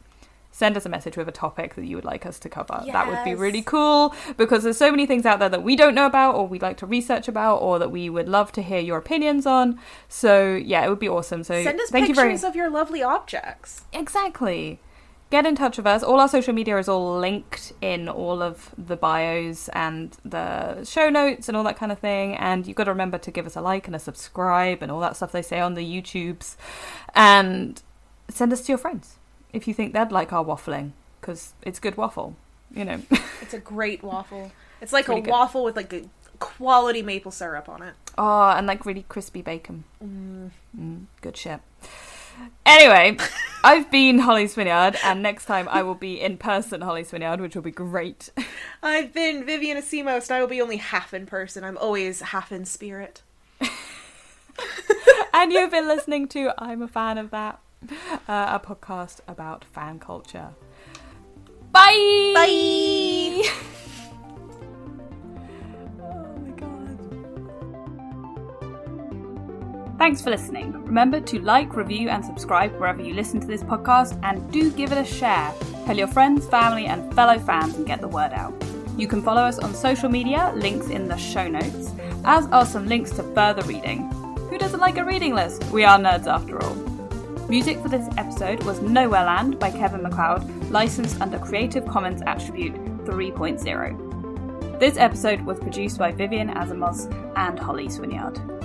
send us a message with a topic that you would like us to cover. Yes. That would be really cool because there's so many things out there that we don't know about or we'd like to research about or that we would love to hear your opinions on. So yeah, it would be awesome. So send us pictures of your lovely objects. Exactly. Get in touch with us. All our social media is all linked in all of the bios and the show notes and all that kind of thing. And you've got to remember to give us a like and a subscribe and all that stuff they say on the YouTubes. And send us to your friends if you think they'd like our waffling, because it's good waffle, you know. It's a great waffle. It's like a waffle with like a quality maple syrup on it. Oh, and like really crispy bacon. Good shit. Anyway, I've been Holly Swinyard, and next time I will be in person Holly Swinyard, which will be great. I've been Vivian Asimos, and I will be only half in person. I'm always half in spirit. And you've been listening to I'm a Fan of That, a podcast about fan culture. Bye! Bye! Oh my god. Thanks for listening. Remember to like, review, and subscribe wherever you listen to this podcast, and do give it a share. Tell your friends, family, and fellow fans and get the word out. You can follow us on social media, links in the show notes, as are some links to further reading. Who doesn't like a reading list? We are nerds after all. Music for this episode was Nowhereland by Kevin MacLeod, licensed under Creative Commons Attribute 3.0. This episode was produced by Vivian Asimos and Holly Swinyard.